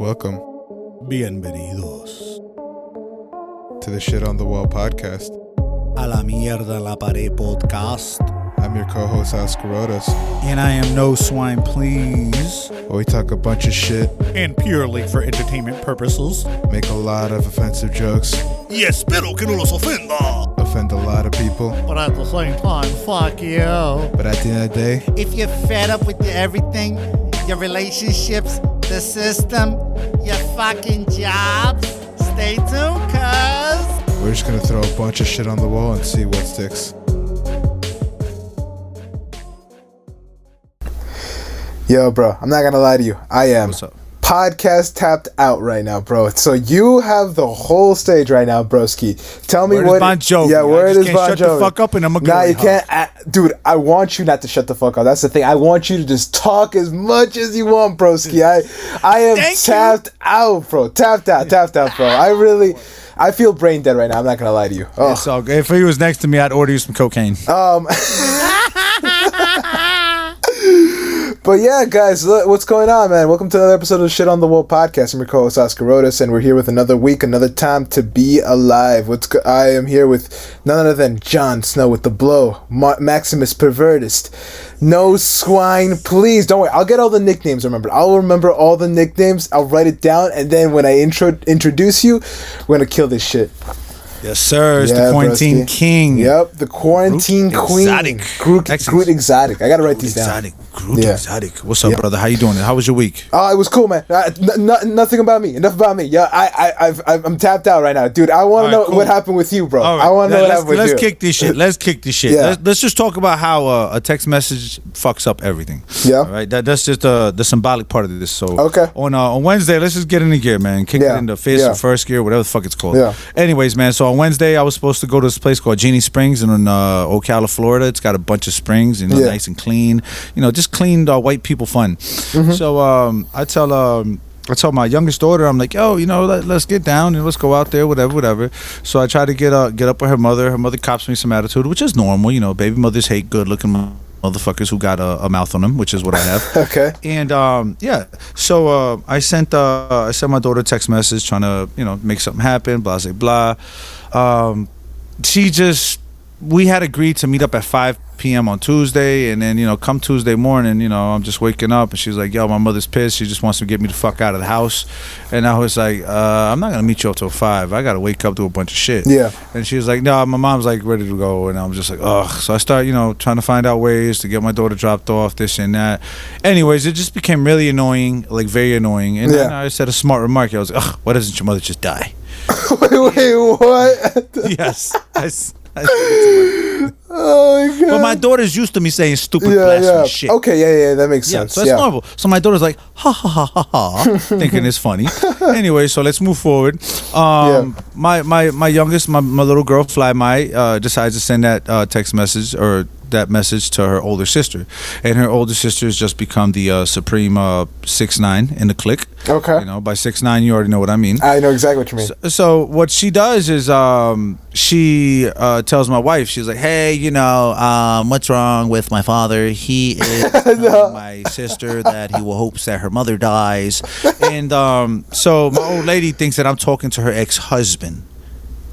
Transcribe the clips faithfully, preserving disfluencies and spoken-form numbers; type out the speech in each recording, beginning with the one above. Welcome. Bienvenidos. To the Shit on the Wall podcast. A la mierda la pared podcast. I'm your co-host Oscar Rodas. And I am no swine, please. Where we talk a bunch of shit. And purely for entertainment purposes. Make a lot of offensive jokes. Y espero que no los ofenda. Offend a lot of people. But at the same time, fuck you. But at the end of the day, if you're fed up with your everything, your relationships, the system, your fucking jobs, stay tuned, cuz we're just gonna throw a bunch of shit on the wall and see what sticks. Yo, bro, I'm not gonna lie to you. I am What's up? Podcast tapped out right now, bro. So you have the whole stage right now, broski. Tell me word what. Is Bon Jovi. Yeah, word is Bon Jovi. Shut the fuck up, and I'm gonna. Nah, you can't, I, dude. I want you not to shut the fuck up. That's the thing. I want you to just talk as much as you want, broski. I, I am Thank tapped you. out, bro. Tapped out, tapped out, bro. I really. I feel brain dead right now. I'm not gonna lie to you. Oh. It's all good. If he was next to me, I'd order you some cocaine. Um. But yeah, guys, look, what's going on, man? Welcome to another episode of Shit on the Wall podcast. I'm your co-host Oscar Rodas, and we're here with another week, another time to be alive. What's go- I am here with none other than Jon Snow with the blow, Ma- Maximus Pervertist, No Swine, please. Don't worry, I'll get all the nicknames remembered. I'll remember all the nicknames. I'll write it down, and then when I intro introduce you, we're gonna kill this shit. Yes, sir. It's yeah, the quarantine broski. king. Yep, the quarantine Groot queen. Exotic. Groot, Groot exotic. I gotta write Groot these exotic. down. Groot yeah. exotic. What's up, yep. brother? How you doing? How was your week? Oh, uh, it was cool, man. Uh, n- n- nothing about me. Enough about me. Yeah, I, I, I've, I'm tapped out right now, dude. I want right, to know cool. what happened with you, bro. Right. I want to know what happened with let's you. Let's kick this shit. Let's kick this shit. Yeah. Let's, let's just talk about how uh, a text message fucks up everything. Yeah. All right. That, that's just uh, the symbolic part of this. So okay. On uh, on Wednesday, let's just get into gear, man. Kick yeah. it into fist yeah. or first gear, whatever the fuck it's called. Yeah. Anyways, man. So on Wednesday, I was supposed to go to this place called Ginnie Springs in uh, Ocala, Florida. It's got a bunch of springs, you know, yeah. nice and clean. You know, just clean, uh, white people fun. Mm-hmm. So um, I tell um, I tell my youngest daughter, I'm like, yo, you know, let, let's get down and let's go out there, whatever, whatever. So I try to get uh, get up with her mother. Her mother cops me some attitude, which is normal. You know, baby mothers hate good-looking mothers. Motherfuckers who got a, a mouth on them, which is what I have. Okay. And um, yeah, so uh, I sent uh, I sent my daughter a text message trying to, you know, make something happen, blah, blah, blah. Um, she just, we had agreed to meet up at five p.m. on Tuesday, and then, you know, come Tuesday morning, you know, I'm just waking up, and she's like, yo, my mother's pissed. She just wants to get me the fuck out of the house. And I was like, uh, I'm not going to meet you up till five. I got to wake up, do a bunch of shit. Yeah. And she was like, no, my mom's like ready to go. And I'm just like, ugh. So I start, you know, trying to find out ways to get my daughter dropped off, this and that. Anyways, it just became really annoying, like very annoying. And yeah. then I said a smart remark. I was like, ugh, why doesn't your mother just die? wait, wait, what? yes. I, I oh my God. But my daughter's used to me saying stupid yeah, blasphemy yeah. shit. Okay, yeah, yeah, that makes yeah, sense. So that's yeah. normal. So my daughter's like, ha ha ha ha ha, thinking it's funny. Anyway, so let's move forward. Um, yeah. my, my my youngest, my, my little girl, Fly Mai, uh, decides to send that uh, text message or that message to her older sister, and her older sister has just become the uh, supreme uh, six nine in the clique. Okay, you know, by six nine you already know what I mean. I know exactly what you mean. So, so what she does is um, she uh, tells my wife, she's like, hey, you know, um, what's wrong with my father? He is telling no. my sister that he will hopes that her mother dies. And um, so my old lady thinks that I'm talking to her ex-husband.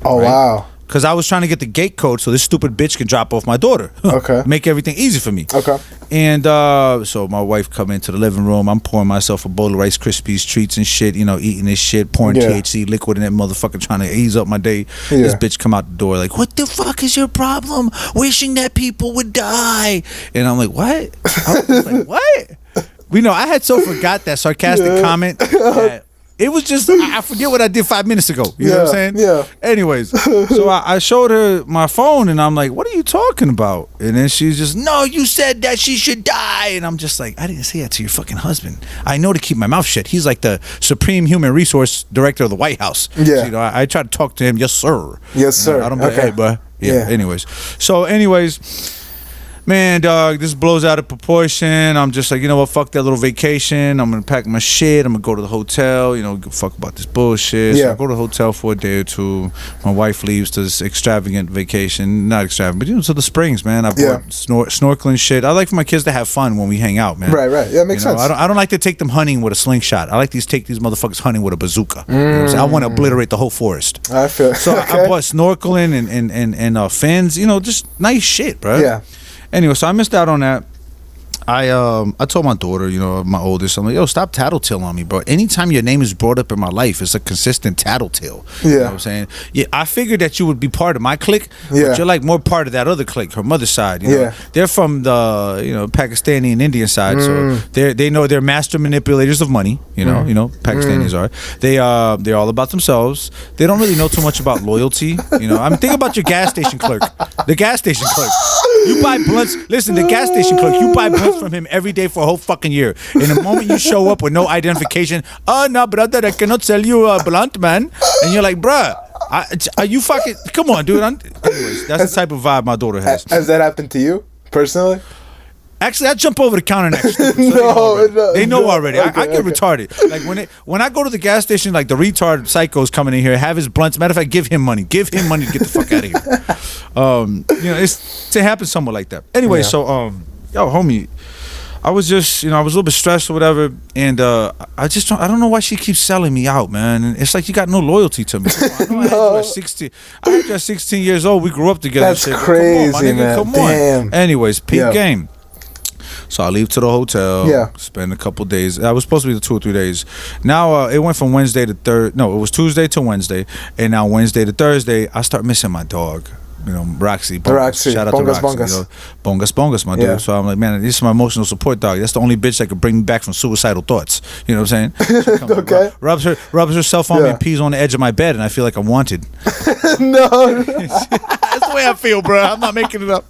Oh, right? Wow. Because I was trying to get the gate code so this stupid bitch can drop off my daughter. Okay. Make everything easy for me. Okay. And uh, so my wife come into the living room. I'm pouring myself a bowl of Rice Krispies treats and shit, you know, eating this shit, pouring yeah. T H C liquid in that motherfucker, trying to ease up my day. Yeah. This bitch come out the door like, what the fuck is your problem? Wishing that people would die. And I'm like, what? I was like, what? You know, I had so forgot that sarcastic yeah. comment that it was just, I forget what I did five minutes ago. You yeah, know what I'm saying? Yeah. Anyways, so I, I showed her my phone, and I'm like, what are you talking about? And then she's just, no, you said that she should die. And I'm just like, I didn't say that to your fucking husband. I know to keep my mouth shut. He's like the supreme human resource director of the White House. Yeah. So, you know, I, I try to talk to him. Yes, sir. Yes, sir. You know, I don't, okay. Hey, bro. Yeah, yeah. Anyways. So anyways. man, dog, this blows out of proportion. I'm just like, you know what, fuck that little vacation. I'm going to pack my shit. I'm going to go to the hotel. You know, fuck about this bullshit. Yeah. So I go to the hotel for a day or two. My wife leaves to this extravagant vacation. Not extravagant, but, you know, to the Springs, man. I bought yeah. snor- snorkeling shit. I like for my kids to have fun when we hang out, man. Right, right. Yeah, it makes you know, sense. I don't, I don't like to take them hunting with a slingshot. I like these take these motherfuckers hunting with a bazooka. Mm. You know what I'm saying? I want to obliterate the whole forest. I feel So okay. I bought snorkeling and, and, and, and uh, fins. You know, just nice shit, bro. Yeah. Anyway, so I missed out on that. I um I told my daughter, you know, my oldest, I'm like, yo, stop tattletale on me, bro. Anytime your name is brought up in my life, it's a consistent tattletale. Yeah. You know what I'm saying? Yeah, I figured that you would be part of my clique, yeah. but you're like more part of that other clique, her mother's side. You know? Yeah. They're from the, you know, Pakistani and Indian side, mm. so they they know they're master manipulators of money. You know, mm. you know, Pakistanis mm. are. They uh they're all about themselves. They don't really know too much about loyalty. You know, I mean, think about your gas station clerk. The gas station clerk. You buy blunts. Listen, the gas station clerk. You buy blunts from him every day for a whole fucking year. And the moment you show up with no identification, oh no, brother, I cannot sell you a blunt, man. And you're like, bruh, I, are you fucking? Come on, dude. I'm, anyways, that's has, the type of vibe my daughter has. Has that happened to you personally? Actually, I jump over the counter next. So no, they know already. No, they know no. already. Okay, I, I get okay. retarded. Like when it, when I go to the gas station, like the retard psycho's coming in here, have his blunts. Matter of fact, give him money. Give him money to get the fuck out of here. Um, you know, it's it happens somewhat like that. Anyway, yeah. so um, yo, homie, I was just, you know, I was a little bit stressed or whatever, and uh, I just don't, I don't know why she keeps selling me out, man. And it's like you got no loyalty to me. Come on, I know no. I had you at sixteen. I had you at sixteen years old. We grew up together. That's shit, crazy, come on, my man. Nigga, come Damn. on. Anyways, peak yeah. game. So I leave to the hotel, yeah. spend a couple days. I was supposed to be the two or three days. Now uh, it went from Wednesday to Thursday. No, it was Tuesday to Wednesday. And now Wednesday to Thursday, I start missing my dog. You know, Roxy. Bongus. Roxy. Shout out Bongus, to Roxy. Bongus. You know, Bongus, Bongus, my dude. Yeah. So I'm like, man, this is my emotional support dog. That's the only bitch that could bring me back from suicidal thoughts. You know what I'm saying? So okay. Rub, rubs, her, rubs herself on yeah. me and pees on the edge of my bed, and I feel like I'm wanted. No. That's the way I feel, bro. I'm not making it up.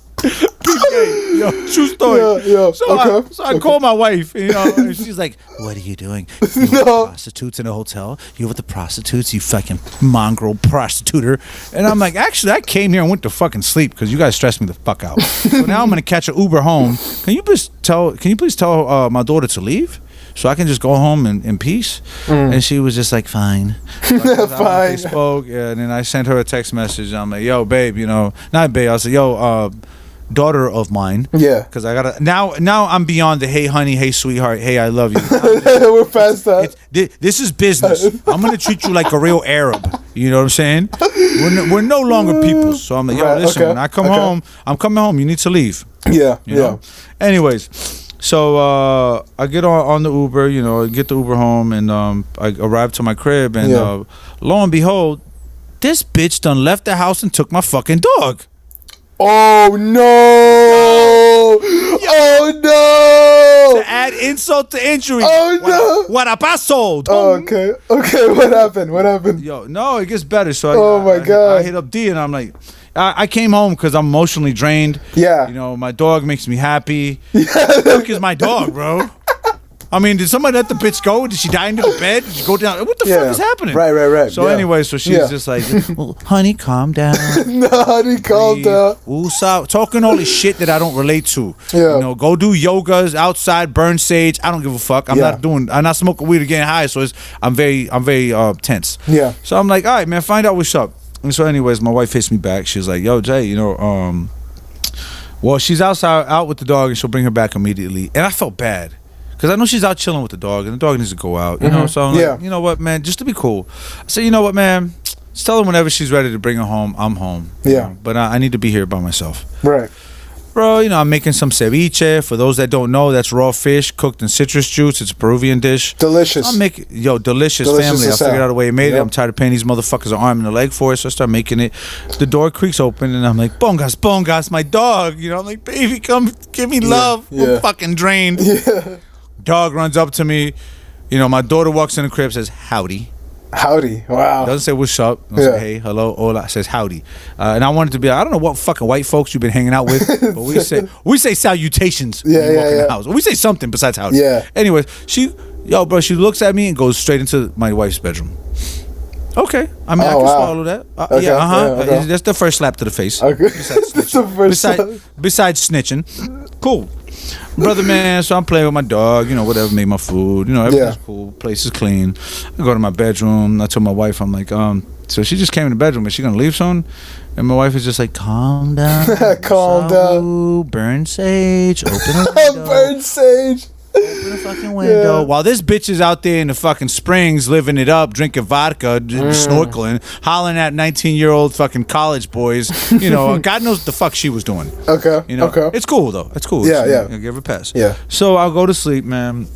Yo, true story. Yeah, yeah. So, okay. I, so I okay. call my wife, you know, and she's like, "What are you doing? You no. with prostitutes in a hotel? You with the prostitutes? You fucking mongrel prostituter!" And I'm like, "Actually, I came here and went to fucking sleep because you guys stressed me the fuck out. So now I'm gonna catch an Uber home. Can you please tell? Can you please tell uh, my daughter to leave?" So I can just go home in, in peace. Mm. And she was just like, fine. So fine. They spoke, yeah, and then I sent her a text message. And I'm like, yo, babe, you know, not babe. I said, yo, uh, daughter of mine. Yeah. Because I got to, now Now I'm beyond the hey, honey, hey, sweetheart, hey, I love you. We're past that. It's, this is business. I'm going to treat you like a real Arab. You know what I'm saying? We're no, we're no longer people. So I'm like, yo, right, listen, okay. when I come okay. home, I'm coming home. You need to leave. Yeah. You know? Yeah. Anyways. So uh, I get on, on the Uber, you know, get the Uber home, and um, I arrive to my crib, and yeah. uh, lo and behold, this bitch done left the house and took my fucking dog. Oh no! Yo. Oh no! To add insult to injury. Oh no! What, what I passed sold. Oh, okay, okay. What happened? What happened? Yo, no, it gets better. So I, oh my I, god! I hit up D, and I'm like, I, I came home because I'm emotionally drained. Yeah. You know, my dog makes me happy. Yeah. Duke is my dog, bro. I mean, did somebody let the bitch go? Did she die into the bed? Did she go down? What the yeah. fuck is happening? Right, right, right. So yeah. anyway, so she's yeah. just like, well, honey, calm down. No, honey, calm down. Ooh, so, talking all this shit that I don't relate to. Yeah. You know, go do yogas outside, burn sage. I don't give a fuck. I'm yeah. not doing, I'm not smoking weed or getting high, so it's, I'm very, I'm very uh, tense. Yeah. So I'm like, all right, man, find out what's up. And so anyways, my wife hits me back. She's like, yo, Jay, you know, um, well, she's outside, out with the dog, and she'll bring her back immediately. And I felt bad. Because I know she's out chilling with the dog, and the dog needs to go out, you mm-hmm. know? So I'm yeah. like, you know what, man? Just to be cool. I said, you know what, man? Just tell her whenever she's ready to bring her home, I'm home. Yeah. You know? But I, I need to be here by myself. Right. Bro, you know, I'm making some ceviche. For those that don't know, that's raw fish cooked in citrus juice. It's a Peruvian dish. Delicious. I'm making, yo, delicious, delicious family. I figured out a way to make yep. it. I'm tired of paying these motherfuckers an arm and a leg for it, so I start making it. The door creaks open, and I'm like, Bongus, Bongus, my dog. You know, I'm like, baby, come give me love. Yeah. I'm yeah. fucking drained. Yeah. Dog runs up to me. You know, my daughter walks in the crib, says, howdy. Howdy. Wow. Doesn't say what's up. Doesn't yeah. say hey, hello, hola. Says howdy. Uh, and I wanted to be like, I don't know what fucking white folks you've been hanging out with, but we say we say salutations yeah, when you yeah, walk yeah. in the house. We say something besides howdy. Yeah. Anyways, she, yo, bro, she looks at me and goes straight into my wife's bedroom. Okay. I mean, oh, I can wow. swallow that. Uh, okay. Yeah, uh-huh. Yeah, okay. That's the first slap to the face. Okay. Besides snitching. Besides, besides snitching. Cool. Brother, man, so I'm playing with my dog, you know, whatever, made my food. You know, everything's yeah. cool. Place is clean. I go to my bedroom. I told my wife, I'm like, um, so she just came in the bedroom. Is she going to leave soon? And my wife is just like, calm down. Calm down. Burn sage. Open a window. Burn sage. Open the fucking window. Yeah. While this bitch is out there in the fucking springs, living it up, drinking vodka, mm. snorkeling, hollering at nineteen-year-old fucking college boys. You know, God knows what the fuck she was doing. Okay. You know, okay. It's cool though. It's cool. Yeah, so, yeah. I'll give her a pass. Yeah. So I'll go to sleep, man,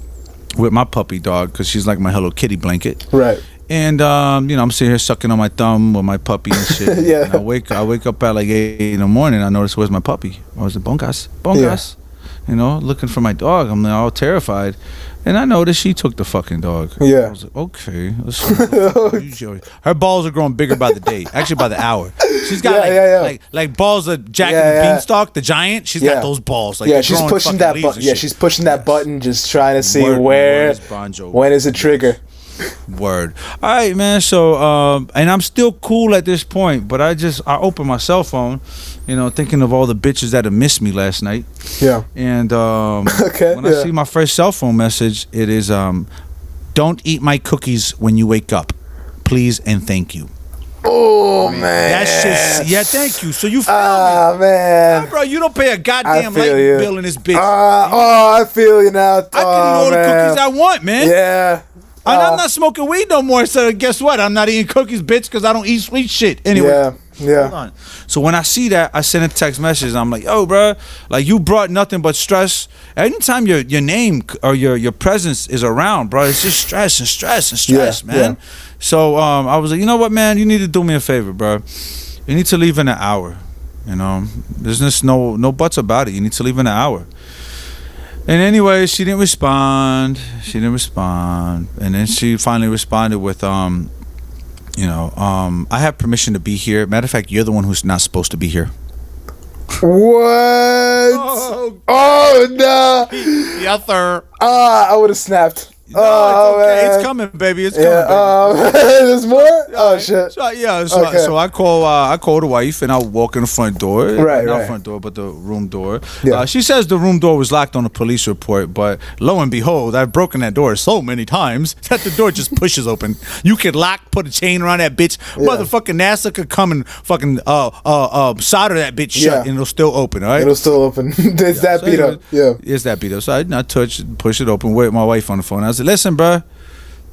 with my puppy dog because she's like my Hello Kitty blanket. Right. And um, you know, I'm sitting here sucking on my thumb with my puppy and shit. Yeah. And I wake, I wake up at like eight in the morning. I notice, where's my puppy? Where's the Bongus? Bongus. Yeah. You know, looking for my dog. I'm all terrified. And I noticed she took the fucking dog. Yeah. I was like, okay. Let's her balls are growing bigger by the day. Actually, by the hour. She's got yeah, like, yeah, yeah. like like balls of Jack yeah, and the yeah. Beanstalk, the giant. She's yeah. got those balls. Like, yeah, she's pushing that button. Yeah, she's pushing that yes. button, just trying to see Word, where, when is it trigger. Word. All right, man. So, um, and I'm still cool at this point, but I just, I opened my cell phone, you know, thinking of all the bitches that have missed me last night. Yeah. And um, okay, when yeah. I see my first cell phone message, it is, um, don't eat my cookies when you wake up. Please and thank you. Oh, man. That's just, yeah, thank you. So you feel ah, me. Ah, man. Nah, bro, you don't pay a goddamn light you. bill in this bitch. Uh, oh, I feel you now. I can eat all man. the cookies I want, man. Yeah. Uh, and I'm not smoking weed no more, so guess what? I'm not eating cookies, bitch, because I don't eat sweet shit. Anyway. Yeah, yeah. Hold on. So when I see that, I send a text message. I'm like, yo, bro, like, you brought nothing but stress. Anytime your your name or your, your presence is around, bro, it's just stress and stress and stress, yeah, man. Yeah. So um, I was like, you know what, man? You need to do me a favor, bro. You need to leave in an hour, you know? There's just no, no buts about it. You need to leave in an hour. And anyway, she didn't respond. She didn't respond. And then she finally responded with, um, you know, um, I have permission to be here. Matter of fact, you're the one who's not supposed to be here. What? Oh, oh no. Yes, sir. Ah, I would have snapped. No, oh, it's okay. Man. It's coming, baby. It's yeah, coming, baby. Um, there's more? Oh, shit. So, yeah, so, okay. so I call uh, I call the wife, and I walk in the front door. Right, Not right. front door, but the room door. Yeah. Uh, she says the room door was locked on a police report, but lo and behold, I've broken that door so many times that the door just pushes open. You could lock, put a chain around that bitch. Yeah. Motherfucking NASA could come and fucking uh, uh, uh, solder that bitch yeah. shut, and it'll still open, all right? It'll still open. It's yeah, that so beat up. It, yeah. It's that beat up. So I, I touch, push it open, wait, my wife on the phone. I was listen, bro,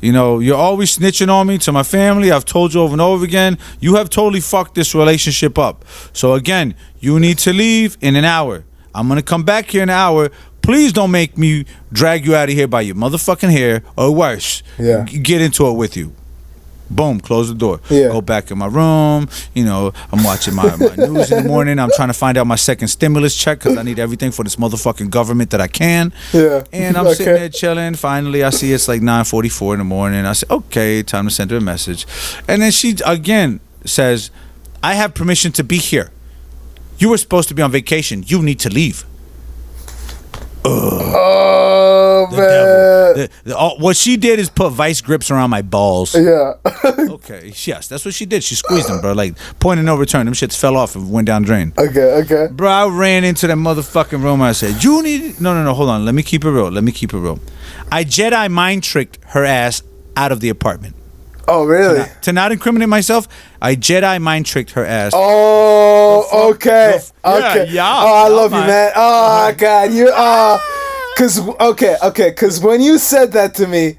you know, you're always snitching on me to my family. I've told you over and over again. You have totally fucked this relationship up. So, again, you need to leave in an hour. I'm going to come back here in an hour. Please don't make me drag you out of here by your motherfucking hair or worse. Yeah. Get into it with you. Boom, close the door. Yeah. Go back in my room. You know, I'm watching my, my news in the morning. I'm trying to find out my second stimulus check because I need everything for this motherfucking government that I can. Yeah. And I'm okay. sitting there chilling. Finally, I see it's like nine forty-four in the morning. I say, okay, time to send her a message. And then she, again, says, I have permission to be here. You were supposed to be on vacation. You need to leave. Ugh. Oh, the man. The, the, all, what she did is put vice grips around my balls. Yeah. Okay. Yes, that's what she did. She squeezed them, bro. Like, point of no return. Them shits fell off and went down the drain. Okay, okay. Bro, I ran into that motherfucking room and I said, you need... No, no, no. Hold on. Let me keep it real. Let me keep it real. I Jedi mind tricked her ass out of the apartment. Oh, really? To not, to not incriminate myself, I Jedi mind tricked her ass. Oh, okay. Okay. Yeah, yeah. Oh, I love oh, you, man. Oh, God. You, uh, cause, okay, okay. Because when you said that to me,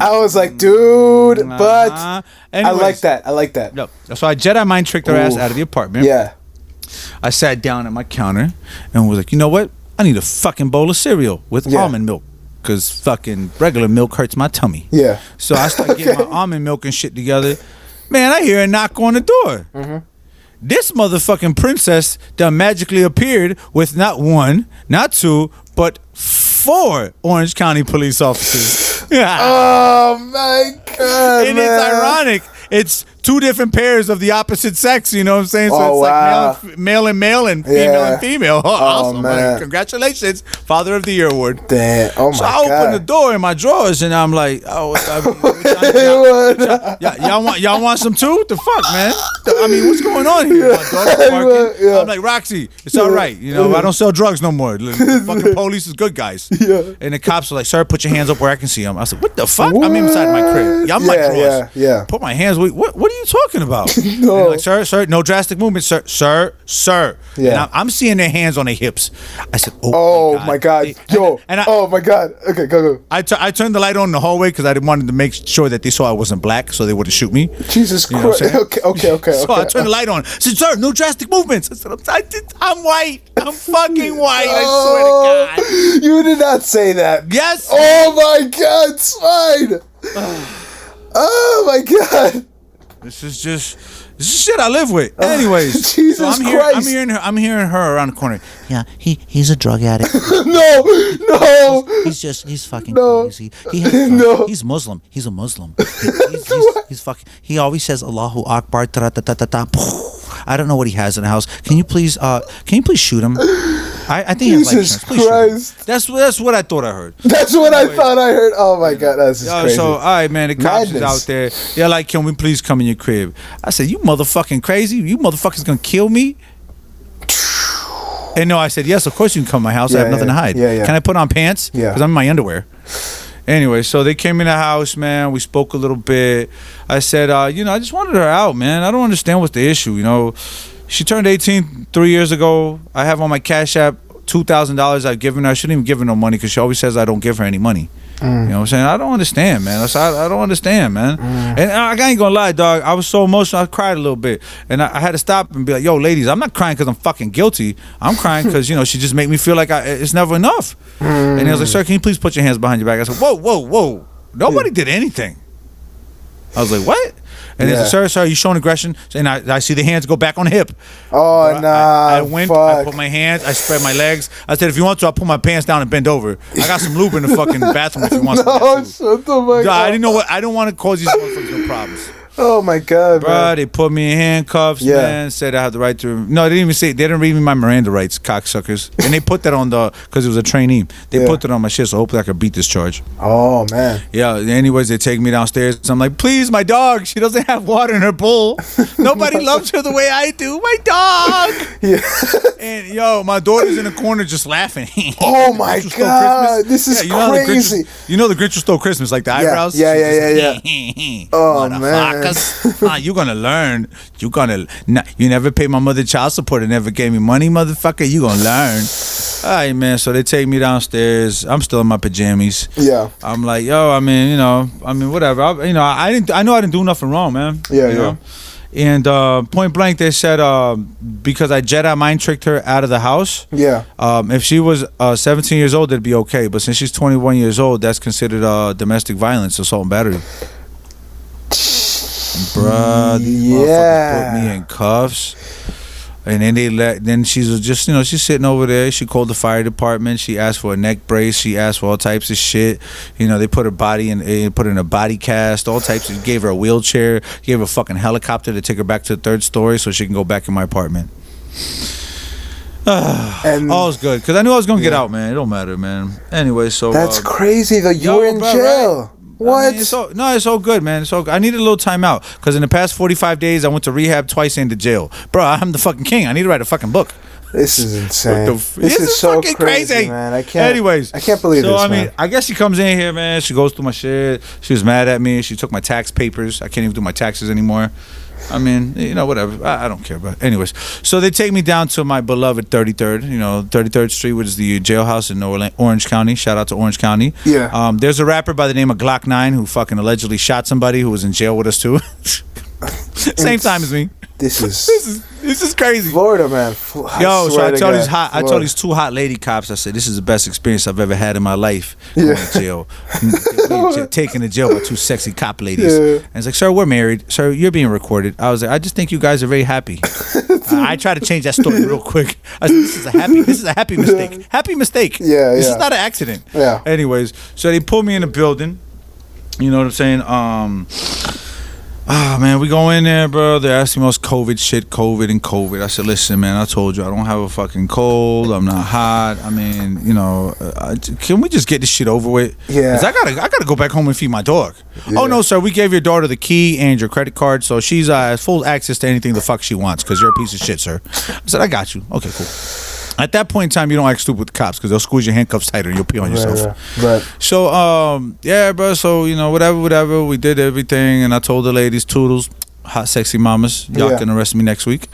I was like, dude, uh-huh. but anyways, I like that. I like that. No. So I Jedi mind tricked her Oof. ass out of the apartment. Yeah. I sat down at my counter and was like, you know what? I need a fucking bowl of cereal with yeah. almond milk. Because fucking regular milk hurts my tummy. Yeah. So I start getting okay. my almond milk and shit together. Man, I hear a knock on the door. Mm-hmm. This motherfucking princess done magically appeared with not one, not two, but four Orange County police officers. Yeah. Oh, my God, and man. It's ironic. It's two different pairs of the opposite sex, you know what I'm saying? So oh, it's wow. like male and male and female yeah. and female. Oh, awesome, man. Like, congratulations, Father of the Year award. Damn. Oh, my God. So I open God. the door in my drawers and I'm like, oh, I mean, Y'all want y'all want some too? The fuck, man? I mean, what's going on here? My daughter's barking. Yeah. I'm like, Roxy, it's yeah. all right. You know, I don't sell drugs no more. The fucking police is good guys. Yeah. And the cops are like, sir, put your hands up where I can see them. I said, what the fuck? What? I'm inside my crib. Y'all yeah, might draw us. Yeah, yeah. Put my hands. Wait, what? What are you talking about? No. Like, sir, sir, no drastic movement, sir, sir, sir. Yeah. And I'm, I'm seeing their hands on their hips. I said, oh, oh my god, my god. They, yo, and, and I, oh my god. Okay, go go. I, t- I turned the light on in the hallway because I wanted to make sure that they saw I wasn't black, so they wouldn't shoot me. Jesus Christ. Okay, okay, okay. So okay. I turned the light on. I said, sir, no drastic movements. I said, I'm, I did, I'm white. I'm fucking white. Oh, I swear to God. You did not say that. Yes. Oh my god, swine. Oh my god. This is just this is shit I live with. Anyways, Jesus so I'm here, Christ, I'm hearing her. I'm hearing her around the corner. Yeah, he he's a drug addict. no, no. He's, he's just he's fucking no. crazy. He has, no. He's Muslim. He's a Muslim. He, he's, he's, he's fucking. He always says Allahu Akbar. Ta ta ta ta. I don't know what he has in the house. Can you please uh can you please shoot him? I, I think Jesus he has life insurance. Please shoot him. That's that's what I thought I heard. That's what Anyways. I thought I heard. Oh my god, that's just uh, crazy. So all right, man, the cops Madness. is out there. They're like, can we please come in your crib? I said, you motherfucking crazy. You motherfuckers gonna kill me. And no, I said, yes, of course you can come to my house. Yeah, I have yeah, nothing to hide. Yeah, yeah. Can I put on pants? Yeah. Because I'm in my underwear. Anyway, so they came in the house, man. We spoke a little bit. I said, uh, you know, I just wanted her out, man. I don't understand what's the issue, you know. She turned eighteen three years ago. I have on my Cash App two thousand dollars I've given her. I shouldn't even give her no money because she always says I don't give her any money. Mm. You know what I'm saying? I don't understand, man. I, said, I, I don't understand, man. Mm. And I, I ain't gonna lie, dog. I was so emotional. I cried a little bit, and I, I had to stop and be like, "Yo, ladies, I'm not crying because I'm fucking guilty. I'm crying because you know she just made me feel like I, it's never enough." Mm. And I was like, "Sir, can you please put your hands behind your back?" I said, "Whoa, whoa, whoa! Nobody yeah. did anything." I was like, "What?" And yeah. they said, "Sir, sir, you showing aggression?" And I, I see the hands go back on the hip. Oh so nah! I, I went. Fuck. I put my hands. I spread my legs. I said, "If you want to, I'll pull my pants down and bend over. I got some lube in the fucking bathroom if you want." No, shut the fuck up. I didn't know what. I don't want to cause these motherfuckers no problems. Oh my god, bro! Man. They put me in handcuffs. Yeah. Man, said I had the right to. No, they didn't even say. They didn't read me my Miranda rights, cocksuckers. And they put that on the because it was a trainee. They yeah. put that on my shit. So hopefully I could beat this charge. Oh man. Yeah. Anyways, they take me downstairs. So I'm like, please, my dog. She doesn't have water in her bowl. Nobody loves her the way I do. My dog. Yeah. And yo, my daughter's in the corner just laughing. Oh my god, this is yeah, you know crazy. Grinch, you know the Grinch who stole Christmas, like the yeah. eyebrows. Yeah, yeah, yeah, yeah. yeah. yeah. Oh man. Fuck. ah, you're gonna learn. You're gonna. Nah, you never paid my mother child support and never gave me money, motherfucker. You gonna learn. All right, man. So they take me downstairs. I'm still in my pajamas. Yeah. I'm like, yo. I mean, you know. I mean, whatever. I, you know, I didn't. I know I didn't do nothing wrong, man. Yeah, you yeah. know? And uh, point blank, they said uh, because I Jedi mind tricked her out of the house. Yeah. Um, if she was uh, seventeen years old, it'd be okay. But since she's twenty-one years old, that's considered uh, domestic violence, assault and battery. Bruh, these yeah. motherfuckers put me in cuffs. And then they let then she's just, you know, she's sitting over there. She called the fire department. She asked for a neck brace. She asked for all types of shit. You know, they put her body in they put her in a body cast, all types of gave her a wheelchair, gave her a fucking helicopter to take her back to the third story so she can go back in my apartment. And all's good. Cause I knew I was gonna yeah. get out, man. It don't matter, man. Anyway, so that's uh, crazy though. You were in bro, jail. Right? What? I mean, it's all, no, it's all good, man. It's all good. I needed a little time out because in the past forty-five days, I went to rehab twice and to jail. Bro, I'm the fucking king. I need to write a fucking book. This is insane. The, this, this is, is so fucking crazy, crazy, man. I can't. Anyways, I can't believe so, this. So I mean, man. I guess she comes in here, man. She goes through my shit. She was mad at me. She took my tax papers. I can't even do my taxes anymore. I mean, you know, whatever. I, I don't care. But anyways, so they take me down to my beloved thirty-third, you know, thirty-third Street, which is the jailhouse in Orla- Orange County. Shout out to Orange County. Yeah. Um, there's a rapper by the name of Glock nine who fucking allegedly shot somebody who was in jail with us too. Same time as me. This is this is this is crazy. Florida, man. I Yo, so I told these hot, Florida. I told these two hot lady cops. I said, "This is the best experience I've ever had in my life." Yeah. To jail, taken to jail by two sexy cop ladies. Yeah. And it's like, "Sir, we're married. Sir, you're being recorded." I was like, "I just think you guys are very happy." uh, I try to change that story real quick. I said, this is a happy. This is a happy mistake. Happy mistake. Yeah, this yeah. is not an accident. Yeah. Anyways, so they pulled me in a building. You know what I'm saying? Um. ah, man, we go in there, bro. They're asking us COVID shit, COVID and COVID. I said, listen, man, I told you I don't have a fucking cold. I'm not hot. I mean, you know, I, can we just get this shit over with? Yeah. Cause I gotta, I gotta go back home and feed my dog. Yeah. Oh no, sir, we gave your daughter the key and your credit card, so she's uh, full access to anything the fuck she wants. Cause you're a piece of shit, sir. I said, I got you. Okay, cool. At that point in time, you don't act stupid with the cops because they'll squeeze your handcuffs tighter and you'll pee on yourself. Yeah, yeah. Right. So, um, yeah, bro. So, you know, whatever, whatever. We did everything. And I told the ladies, toodles, hot, sexy mamas, y'all yeah. can arrest me next week.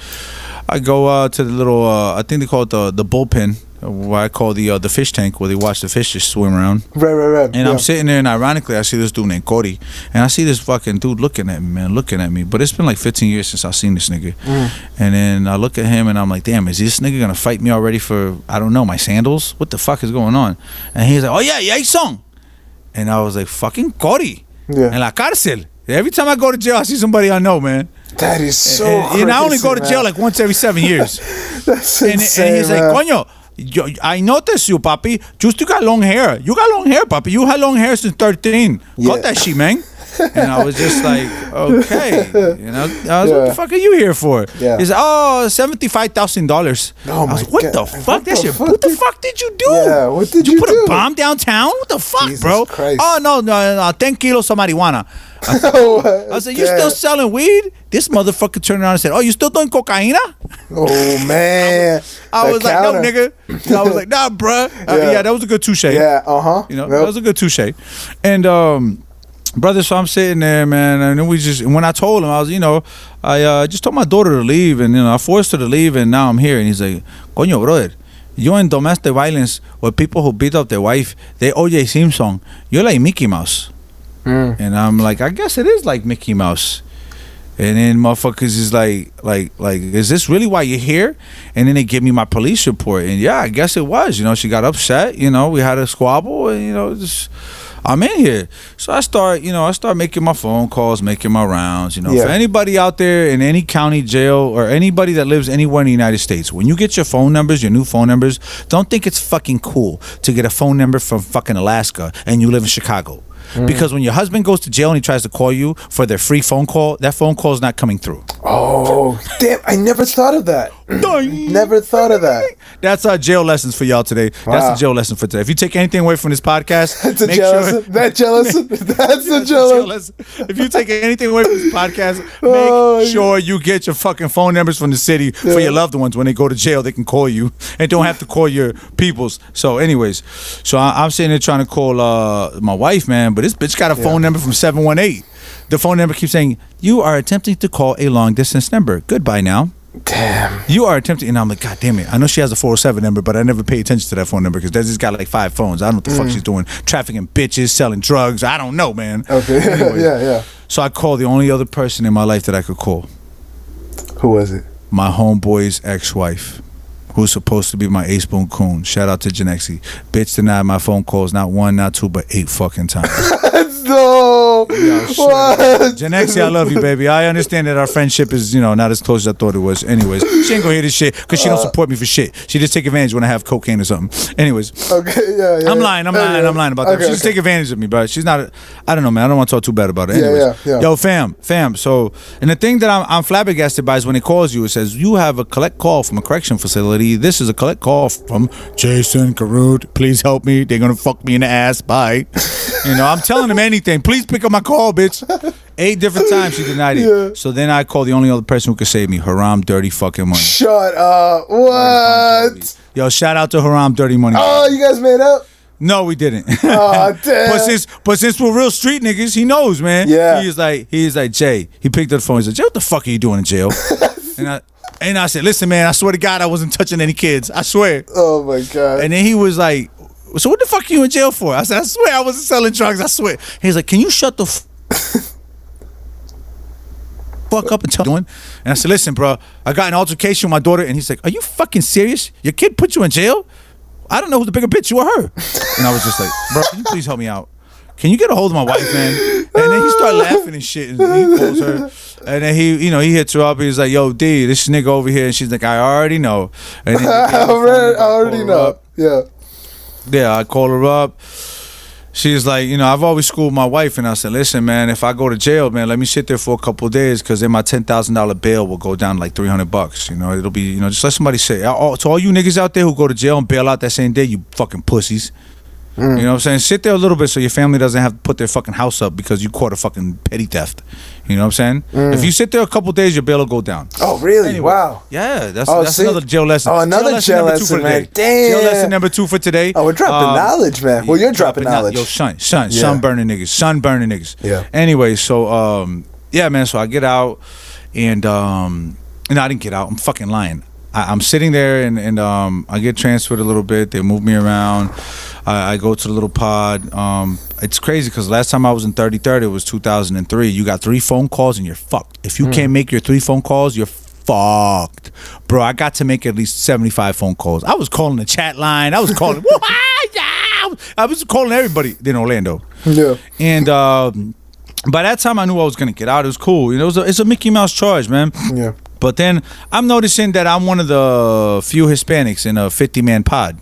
I go uh, to the little, uh, I think they call it the, the bullpen, what I call the uh, the fish tank, where they watch the fish just swim around. Right, right, right. And yeah. I'm sitting there, and ironically, I see this dude named Cardi, and I see this fucking dude looking at me, man, looking at me. But it's been like fifteen years since I've seen this nigga. Mm. And then I look at him, and I'm like, damn, is this nigga gonna fight me already for, I don't know, my sandals? What the fuck is going on? And he's like, oh, yeah, yeah, song. And I was like, fucking Cardi. Yeah. En la cárcel. Every time I go to jail, I see somebody I know, man. That is so and, and, crazy, and I only go to jail, man, like once every seven years. That's and, insane, and he's man. like, coño, Yo, I noticed you, papi. Just you got long hair. You got long hair, papi. You had long hair since thirteen. Yeah. Cut that shit, man. And I was just like, okay. You know, I was yeah. what the fuck are you here for? Yeah. He's like, oh, seventy-five thousand dollars. Oh, I was like, what God. the fuck? What that the shit? Fuck what did... the fuck did you do? Yeah, what did you, you put do? a bomb downtown? What the fuck, Jesus bro? Christ. Oh, no, no, no, ten kilos of marijuana. I said, oh, I said, you still selling weed? This motherfucker turned around and said, oh, you still doing cocaina? Oh, man. I was, I was like, counter. no, nigga. I was like, nah, bruh. Yeah, I mean, yeah that was a good touche. Yeah, uh-huh. You know, yep. that was a good touche. And, um... brother, so I'm sitting there, man, and then we just, and when I told him, I was, you know, I uh, just told my daughter to leave, and, you know, I forced her to leave, and now I'm here. And he's like, coño, brother, you're in domestic violence with people who beat up their wife. They O J Simpson. You're like Mickey Mouse. Mm. And I'm like, I guess it is like Mickey Mouse. And then motherfuckers is like, like, like, is this really why you're here? And then they give me my police report. And, yeah, I guess it was. You know, she got upset. You know, we had a squabble, and, you know, just... I'm in here. So I start, you know, I start making my phone calls, making my rounds, you know. Yeah. For anybody out there in any county jail or anybody that lives anywhere in the United States, when you get your phone numbers, your new phone numbers, don't think it's fucking cool to get a phone number from fucking Alaska and you live in Chicago. Mm. Because when your husband goes to jail and he tries to call you for their free phone call, that phone call is not coming through. Oh, damn. I never thought of that. Never thought of that. That's our jail lessons for y'all today. Wow. That's a jail lesson for today. If you take anything away from this podcast, that's a jail lesson. Sure, that jail lesson. That's a jail lesson. If you take anything away from this podcast, make oh, sure you get your fucking phone numbers from the city yeah. for your loved ones. When they go to jail, they can call you and don't have to call your peoples. So anyways, so I, I'm sitting there trying to call uh, my wife, man, but this bitch got a yeah. phone number from seven one eight. The phone number keeps saying, you are attempting to call a long distance number. Goodbye now. Damn. You are attempting. And I'm like, God damn it. I know she has a four oh seven number, but I never pay attention to that phone number because that's just got like five phones. I don't know what the mm. fuck she's doing. Trafficking bitches, selling drugs. I don't know, man. Okay. Anyway, yeah, yeah. So I called the only other person in my life that I could call. Who was it? My homeboy's ex-wife, who's supposed to be my ace boon coon. Shout out to Jenexy. Bitch denied my phone calls, not one, not two, but eight fucking times. No. Yeah, sure. What? Jenexy, I love you, baby. I understand that our friendship is, you know, not as close as I thought it was. Anyways, she ain't gonna hear this shit because she uh, don't support me for shit. She just take advantage when I have cocaine or something. Anyways. Okay, yeah, yeah. I'm lying, I'm yeah, lying, yeah. I'm lying about okay, that. She okay. just take advantage of me, bro. She's not, a, I don't know, man. I don't want to talk too bad about it. Anyways. Yeah, yeah, yeah. Yo, fam, fam. So, and the thing that I'm, I'm flabbergasted by is when it calls you, it says, you have a collect call from a correction facility. This is a collect call from Jason Carruth. Please help me. They're gonna fuck me in the ass. Bye. You know, I'm telling them anything. Please pick up my call, bitch. Eight different times she denied it. Yeah. So then I called the only other person who could save me, Haraam Dirty Fucking Money. Shut up. What? Yo, shout out to Haraam Dirty Money. Oh, you guys made up? No, we didn't. Oh, damn. But since, but since we're real street niggas, he knows, man. Yeah. He's like, he's like, Jay. He picked up the phone. He's like, Jay, what the fuck are you doing in jail? And I... And I said, listen, man, I swear to God I wasn't touching any kids. I swear. Oh, my God. And then he was like, so what the fuck are you in jail for? I said, I swear I wasn't selling drugs. I swear. He's like, can you shut the f- fuck up and tell me? And I said, listen, bro, I got an altercation with my daughter. And he's like, are you fucking serious? Your kid put you in jail? I don't know who's the bigger bitch, you or her. And I was just like, bro, can you please help me out? Can you get a hold of my wife, man? And then he started laughing and shit. And he calls her. And then he, you know, he hits her up. He's like, yo, D, this nigga over here. And she's like, I already know. And then I already, I already know. Up. Yeah. Yeah, I call her up. she's like, you know, I've always schooled my wife, and I said, listen, man, if I go to jail, man, let me sit there for a couple of days, because then my ten thousand dollars bail will go down like three hundred bucks. You know, it'll be, you know, just let somebody sit. To all you niggas out there who go to jail and bail out that same day, you fucking pussies. Mm. You know what I'm saying? Sit there a little bit so your family doesn't have to put their fucking house up because you caught a fucking petty theft. You know what I'm saying? Mm. If you sit there a couple days, your bail will go down. Oh, really? Anyway, wow. Yeah, that's, oh, that's another jail lesson. Oh, another jail, jail lesson, lesson man. Damn. Jail lesson number two for today. Oh, we're dropping um, knowledge, man. Well, you're dropping, dropping knowledge. No- Yo, son, son, yeah. sunburning niggas, sunburning niggas. Yeah. Anyway, so, um, yeah, man, so I get out, and, um, no, I didn't get out. I'm fucking lying. I, I'm sitting there, and, and um, I get transferred a little bit. They move me around. I go to the little pod. Um, it's crazy because last time I was in thirty-third, it was two thousand three. You got three phone calls and you're fucked. If you mm. can't make your three phone calls, you're fucked. Bro, I got to make at least seventy-five phone calls. I was calling the chat line. I was calling. I was calling everybody in Orlando. Yeah. And uh, by that time, I knew I was going to get out. It was cool. You know, it was a, it's a Mickey Mouse charge, man. Yeah. But then I'm noticing that I'm one of the few Hispanics in a fifty-man pod.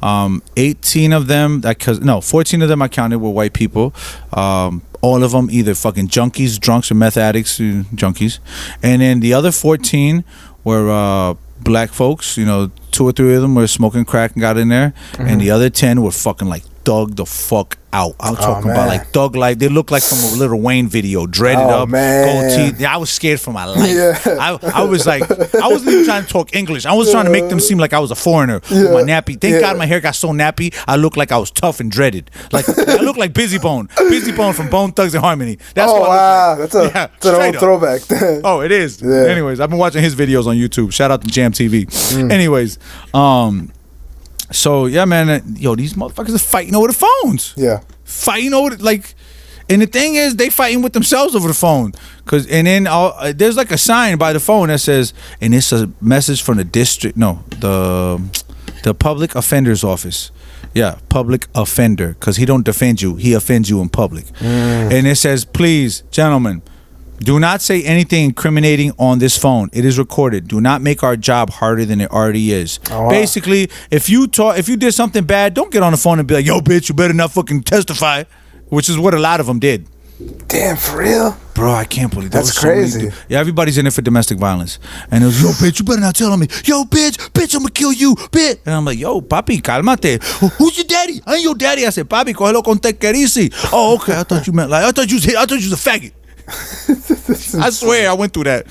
Um, eighteen of them, because no, fourteen of them I counted were white people. Um, all of them either fucking junkies, drunks, or meth addicts, junkies. And then the other fourteen were uh, black folks. You know, two or three of them were smoking crack and got in there. Mm-hmm. And the other ten were fucking like thug the fuck out. I'm talking oh, about like thug life. They look like from a Lil Wayne video, dreaded oh, up, man. Gold teeth. I was scared for my life. Yeah. I, I was like, I wasn't even trying to talk English. I was trying to make them seem like I was a foreigner yeah. with my nappy. Thank yeah. God my hair got so nappy. I looked like I was tough and dreaded. Like I looked like Busy Bone, Busy Bone from Bone Thugs and Harmony. That's oh, what I looked wow, like. That's a yeah, that's an old up. throwback. Oh, it is. Yeah. Anyways, I've been watching his videos on YouTube. Shout out to Jam T V. Mm. Anyways, um. So yeah, man, yo, these motherfuckers are fighting over the phones. Yeah, fighting over the, like, and the thing is, they fighting with themselves over the phone. Cause and then all, there's like a sign by the phone that says, and it's a message from the district, no, the the public offender's office. Yeah, public offender, cause he don't defend you, he offends you in public. Mm. And it says, please, gentlemen, do not say anything incriminating on this phone. It is recorded. Do not make our job harder than it already is. Oh, wow. Basically, if you talk, if you did something bad, don't get on the phone and be like, yo, bitch, you better not fucking testify, which is what a lot of them did. Damn, for real? Bro, I can't believe that. That's crazy. So yeah, everybody's in it for domestic violence. And it was, yo, bitch, you better not tell on me. Yo, bitch, bitch, I'm gonna kill you, bitch. And I'm like, yo, papi, calmate. Who's your daddy? I ain't your daddy. I said, papi, cógelo con te querisi. Oh, okay, I thought you meant like, I thought you was, I thought you was a faggot. I swear I went through that.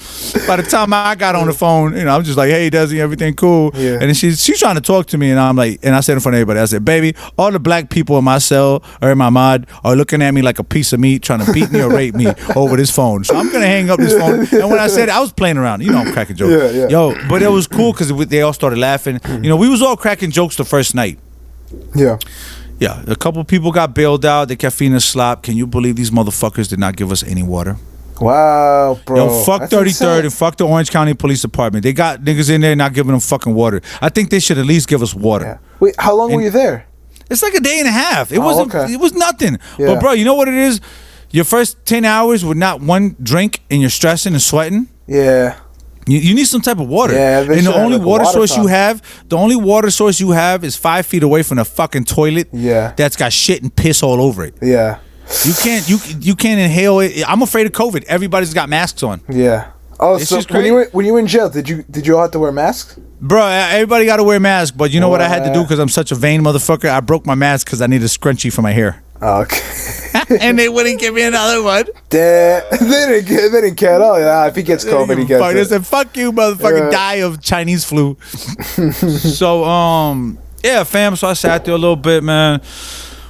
By the time I got on the phone, you know, I'm just like, hey, Desi, everything cool? Yeah. And then she's she's trying to talk to me, and I'm like, and I said in front of everybody, I said, baby, all the black people in my cell or in my mod are looking at me like a piece of meat, trying to beat me or rape me over this phone. So I'm gonna hang up this phone. And when I said it, I was playing around. You know, I'm cracking jokes. Yeah, yeah. Yo, but it was cool because they all started laughing. You know, we was all cracking jokes the first night. Yeah. Yeah, a couple people got bailed out. They kept feeding us slop. Can you believe these motherfuckers did not give us any water? Wow, bro. Yo, fuck that's thirty-third insane. And fuck the Orange County Police Department. They got niggas in there not giving them fucking water. I think they should at least give us water. Yeah. Wait, how long and were you there? It's like a day and a half. It oh, wasn't. Okay. It was nothing. Yeah. But bro, you know what it is? Your first ten hours with not one drink, and you're stressing and sweating. Yeah. You, you need some type of water. Yeah, and the only like water, water source fountain. you have, the only water source you have is five feet away from a fucking toilet. Yeah. That's got shit and piss all over it. Yeah. You can't you you can't inhale it. I'm afraid of COVID. Everybody's got masks on. Yeah. Oh, it's so when you were when you were in jail, did you did you all have to wear masks? Bro, everybody got to wear masks, but you know uh, what I had to do because I'm such a vain motherfucker. I broke my mask because I needed a scrunchie for my hair. Oh, okay. And they wouldn't give me another one. They, they, didn't, get, they didn't care at all. Nah, if he gets COVID, he gets fuck. it. They said, fuck you, motherfucker. Yeah. Die of Chinese flu. So, um, yeah, fam. So I sat there a little bit, man,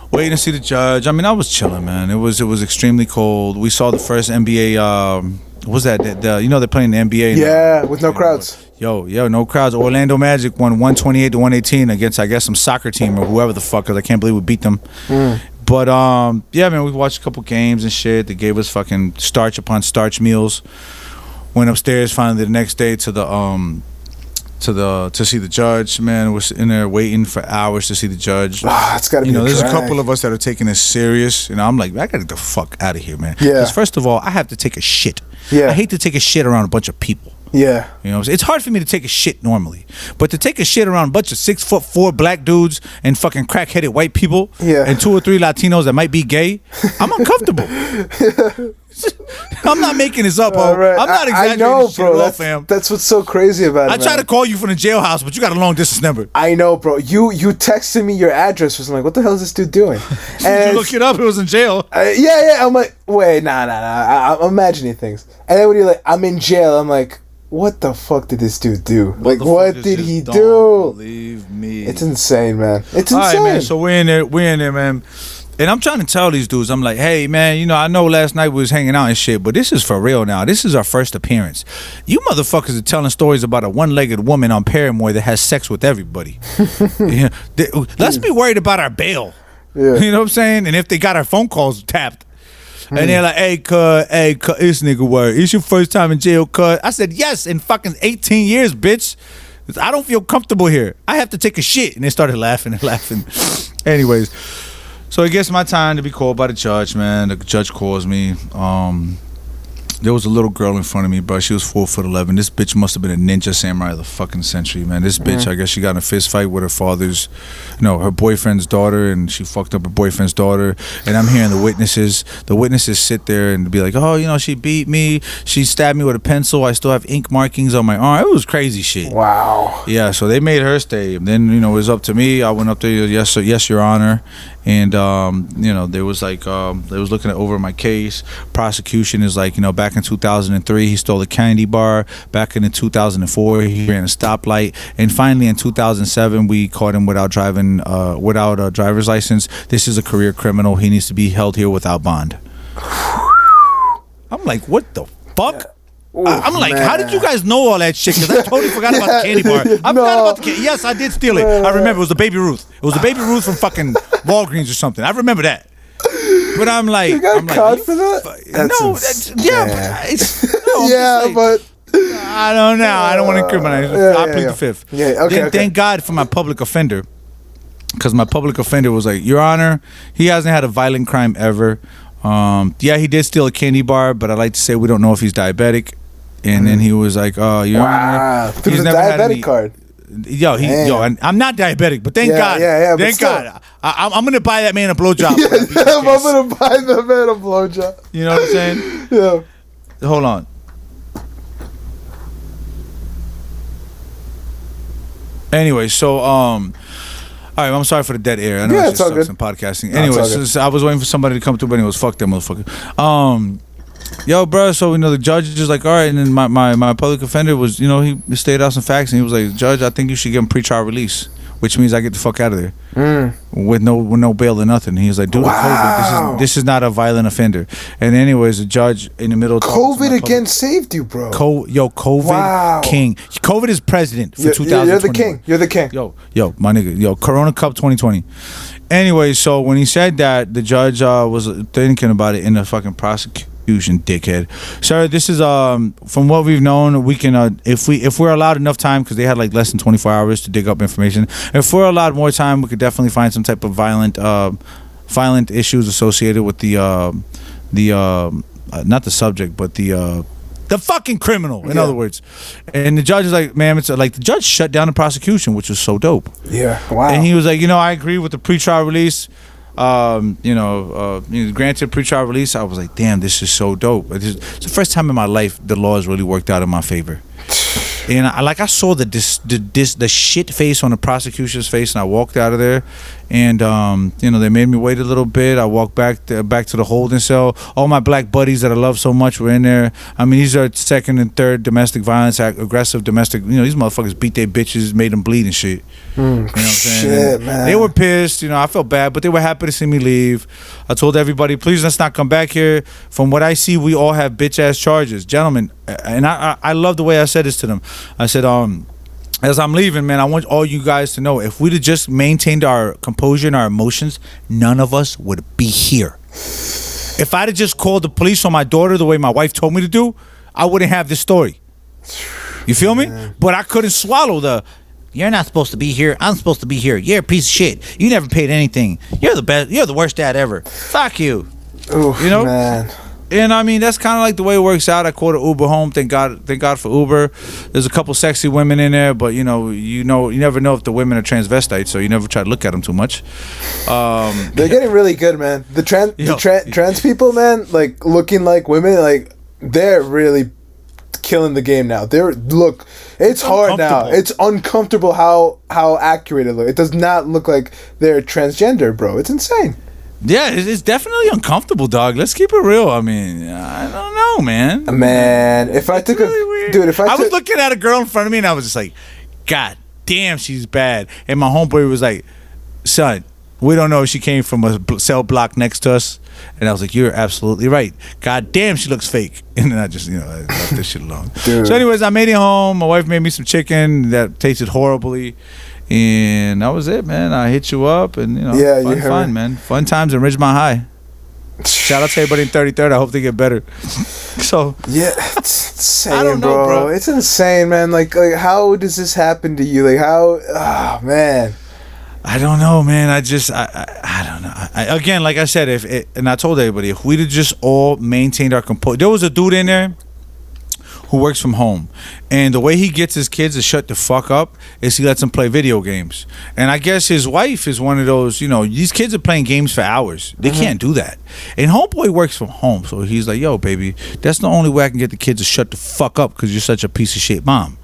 waiting to see the judge. I mean, I was chilling, man. It was it was extremely cold. We saw the first N B A. Um, what was that? The, the, you know, they're playing the N B A. Yeah, now. with no you crowds. Know. Yo, yo, no crowds. Orlando Magic won one twenty-eight to one eighteen against, I guess, some soccer team or whoever the fuck, because I can't believe we beat them. Mm. But, um, yeah, man, we watched a couple games and shit. They gave us fucking starch upon starch meals. Went upstairs finally the next day to the um, to the to see the judge. Man, was in there waiting for hours to see the judge. Ah, it's gotta be a drag. You know, there's a couple of us that are taking this serious. And I'm like, I gotta get the fuck out of here, man. Yeah. Because first of all, I have to take a shit. Yeah. I hate to take a shit around a bunch of people. Yeah. You know what I'm saying? It's hard for me to take a shit normally. But to take a shit around a bunch of six foot four black dudes and fucking crack-headed white people yeah. and two or three Latinos that might be gay, I'm uncomfortable. I'm not making this up, bro. Right. I'm not exaggerating. I know, this shit, bro. At all, that's, fam. That's what's so crazy about it. I tried man. to call you from the jailhouse, but you got a long distance number. I know, bro. You you texted me your address. Was like, what the hell is this dude doing? And you look it up. It was in jail. Uh, yeah, yeah. I'm like, wait, nah, nah, nah. I, I'm imagining things. And then when you're like, I'm in jail. I'm like, what the fuck did this dude do? What like, what did he do? Don't believe me. It's insane, man. It's insane. All right, man. So we're in there. We're in there, man. And I'm trying to tell these dudes, I'm like, hey, man, you know, I know last night we was hanging out and shit, but this is for real now. This is our first appearance. You motherfuckers are telling stories about a one-legged woman on Paramore that has sex with everybody. Yeah. Let's be worried about our bail. Yeah. You know what I'm saying? And if they got our phone calls tapped. Mm. And they're like, hey, cuz, hey, cuz, this nigga word. It's your first time in jail, cuz. I said, yes, in fucking eighteen years, bitch. I don't feel comfortable here. I have to take a shit. And they started laughing and laughing. Anyways. So it gets my time to be called by the judge, man. The judge calls me. Um, there was a little girl in front of me, bro. She was four foot eleven. This bitch must have been a ninja samurai of the fucking century, man. This bitch, mm-hmm. I guess she got in a fist fight with her father's, you know, her boyfriend's daughter, and she fucked up her boyfriend's daughter. And I'm hearing the witnesses. The witnesses sit there and be like, oh, you know, she beat me. She stabbed me with a pencil. I still have ink markings on my arm. It was crazy shit. Wow. Yeah, so they made her stay. Then, you know, it was up to me. I went up there, yes, sir, yes, Your Honor. And, um, you know, there was like, um, they was looking over my case. Prosecution is like, you know, back in two thousand three, he stole a candy bar. Back in two thousand four, he ran a stoplight. And finally, in two thousand seven, we caught him without driving, uh, without a driver's license. This is a career criminal. He needs to be held here without bond. I'm like, what the fuck? Yeah. Ooh, I'm like, man. How did you guys know all that shit? Because I totally forgot about the candy bar. I no. forgot about the candy. Yes, I did steal it. I remember. It was the Baby Ruth. It was the Baby Ruth from fucking Walgreens or something. I remember that. But I'm like, you got I'm caught like, for that? That's no, that's, yeah, but it's, no, yeah, like, but I don't know. I don't uh, want to incriminate. Yeah, I plead yeah, yeah. the fifth. Yeah, okay, then, okay. Thank God for my public offender, because my public offender was like, Your Honor, he hasn't had a violent crime ever. Um, yeah, he did steal a candy bar, but I like to say we don't know if he's diabetic. And then he was like, "Oh, you know, wow. through the never diabetic had any, card." Yo, he, yo, and I'm not diabetic, but thank yeah, God, yeah, yeah, thank God, I, I'm gonna buy that man a blowjob. yeah, I'm gonna buy that man a blowjob. You know what I'm saying? yeah. Hold on. Anyway, so um. All right, I'm sorry for the dead air. I know yeah, it's all good. Some podcasting. No, anyway, so I was waiting for somebody to come through, but anyways, fuck that motherfucker. Um, yo, bro. So you know the judge is just like, all right, and then my, my, my public offender was, you know, he stated out some facts, and he was like, Judge, I think you should give him pretrial release, which means I get the fuck out of there mm. with no with no bail or nothing. He was like, dude, wow. COVID, this is this is not a violent offender. And anyways, the judge in the middle of COVID again saved you, bro. Co- yo, COVID wow. king. COVID is president for two thousand. You're the king. You're the king. Yo, yo, my nigga. Yo, Corona Cup twenty twenty. Anyway, so when he said that, the judge uh, was thinking about it in the fucking prosecution. Fusion dickhead. Sir, this is um from what we've known, we can uh, if we if we're allowed enough time, because they had like less than twenty-four hours to dig up information. If we're allowed more time, we could definitely find some type of violent uh, violent issues associated with the uh, the uh, not the subject, but the uh, the fucking criminal. In yeah. other words, and the judge is like, ma'am, it's like the judge shut down the prosecution, which was so dope. Yeah, wow. And he was like, you know, I agree with the pretrial release. Um, you know, uh, you know, granted pretrial release. I was like, damn, this is so dope. It's the first time in my life the law has really worked out in my favor. And I, like I saw the dis, the dis, the shit face on the prosecution's face, and I walked out of there. And um, you know, they made me wait a little bit. I walked back to, back to the holding cell. All my black buddies that I love so much were in there. I mean, these are second and third domestic violence act, aggressive domestic. You know, these motherfuckers beat their bitches, made them bleed and shit. Mm, you know what I'm saying? Shit, man. They were pissed. You know, I felt bad, but they were happy to see me leave. I told everybody, please let's not come back here. From what I see, we all have bitch ass charges, gentlemen. And I, I, I love the way I said this to them. I said, um. as I'm leaving, man, I want all you guys to know, if we'd have just maintained our composure and our emotions, none of us would be here. If I'd have just called the police on my daughter the way my wife told me to do, I wouldn't have this story. You feel me? Yeah. But I couldn't swallow the, you're not supposed to be here. I'm supposed to be here. You're a piece of shit. You never paid anything. You're the best. You're the worst dad ever. Fuck you. Oof, you know? Man. And I mean, that's kind of like the way it works out. I called an Uber home. Thank God, thank God for Uber. There's a couple sexy women in there, but you know, you know, you never know if the women are transvestites, so you never try to look at them too much. Um, They're getting really good, man. The trans, the tra- trans people, man, like looking like women, like they're really killing the game now. They're look, it's, it's hard now. It's uncomfortable how how accurate it looks. It does not look like they're transgender, bro. It's insane. Yeah, it's definitely uncomfortable, dog. Let's keep it real. I mean, I don't know, man. Man, if I took really a... Dude, if I I took, was looking at a girl in front of me, and I was just like, God damn, she's bad. And my homeboy was like, son, we don't know if she came from a cell block next to us. And I was like, you're absolutely right. God damn, she looks fake. And then I just, you know, I left this shit alone. Dude. So anyways, I made it home. My wife made me some chicken that tasted horribly. And that was it, man. I hit you up, and you know, yeah, fun, you fun, it. man. Fun times in Ridgemont High. Shout out to everybody in thirty-third. I hope they get better. So yeah, it's insane, I don't know, bro. bro. It's insane, man. Like, like, how does this happen to you? Like, how? Oh man, I don't know, man. I just, I, I, I don't know. I, again, like I said, if it, and I told everybody, if we'd have just all maintained our composure. There was a dude in there who works from home, and the way he gets his kids to shut the fuck up is he lets them play video games. And I guess his wife is one of those, you know, these kids are playing games for hours. They mm-hmm. can't do that. And homeboy works from home, so he's like, yo, baby, that's the only way I can get the kids to shut the fuck up, because you're such a piece of shit mom.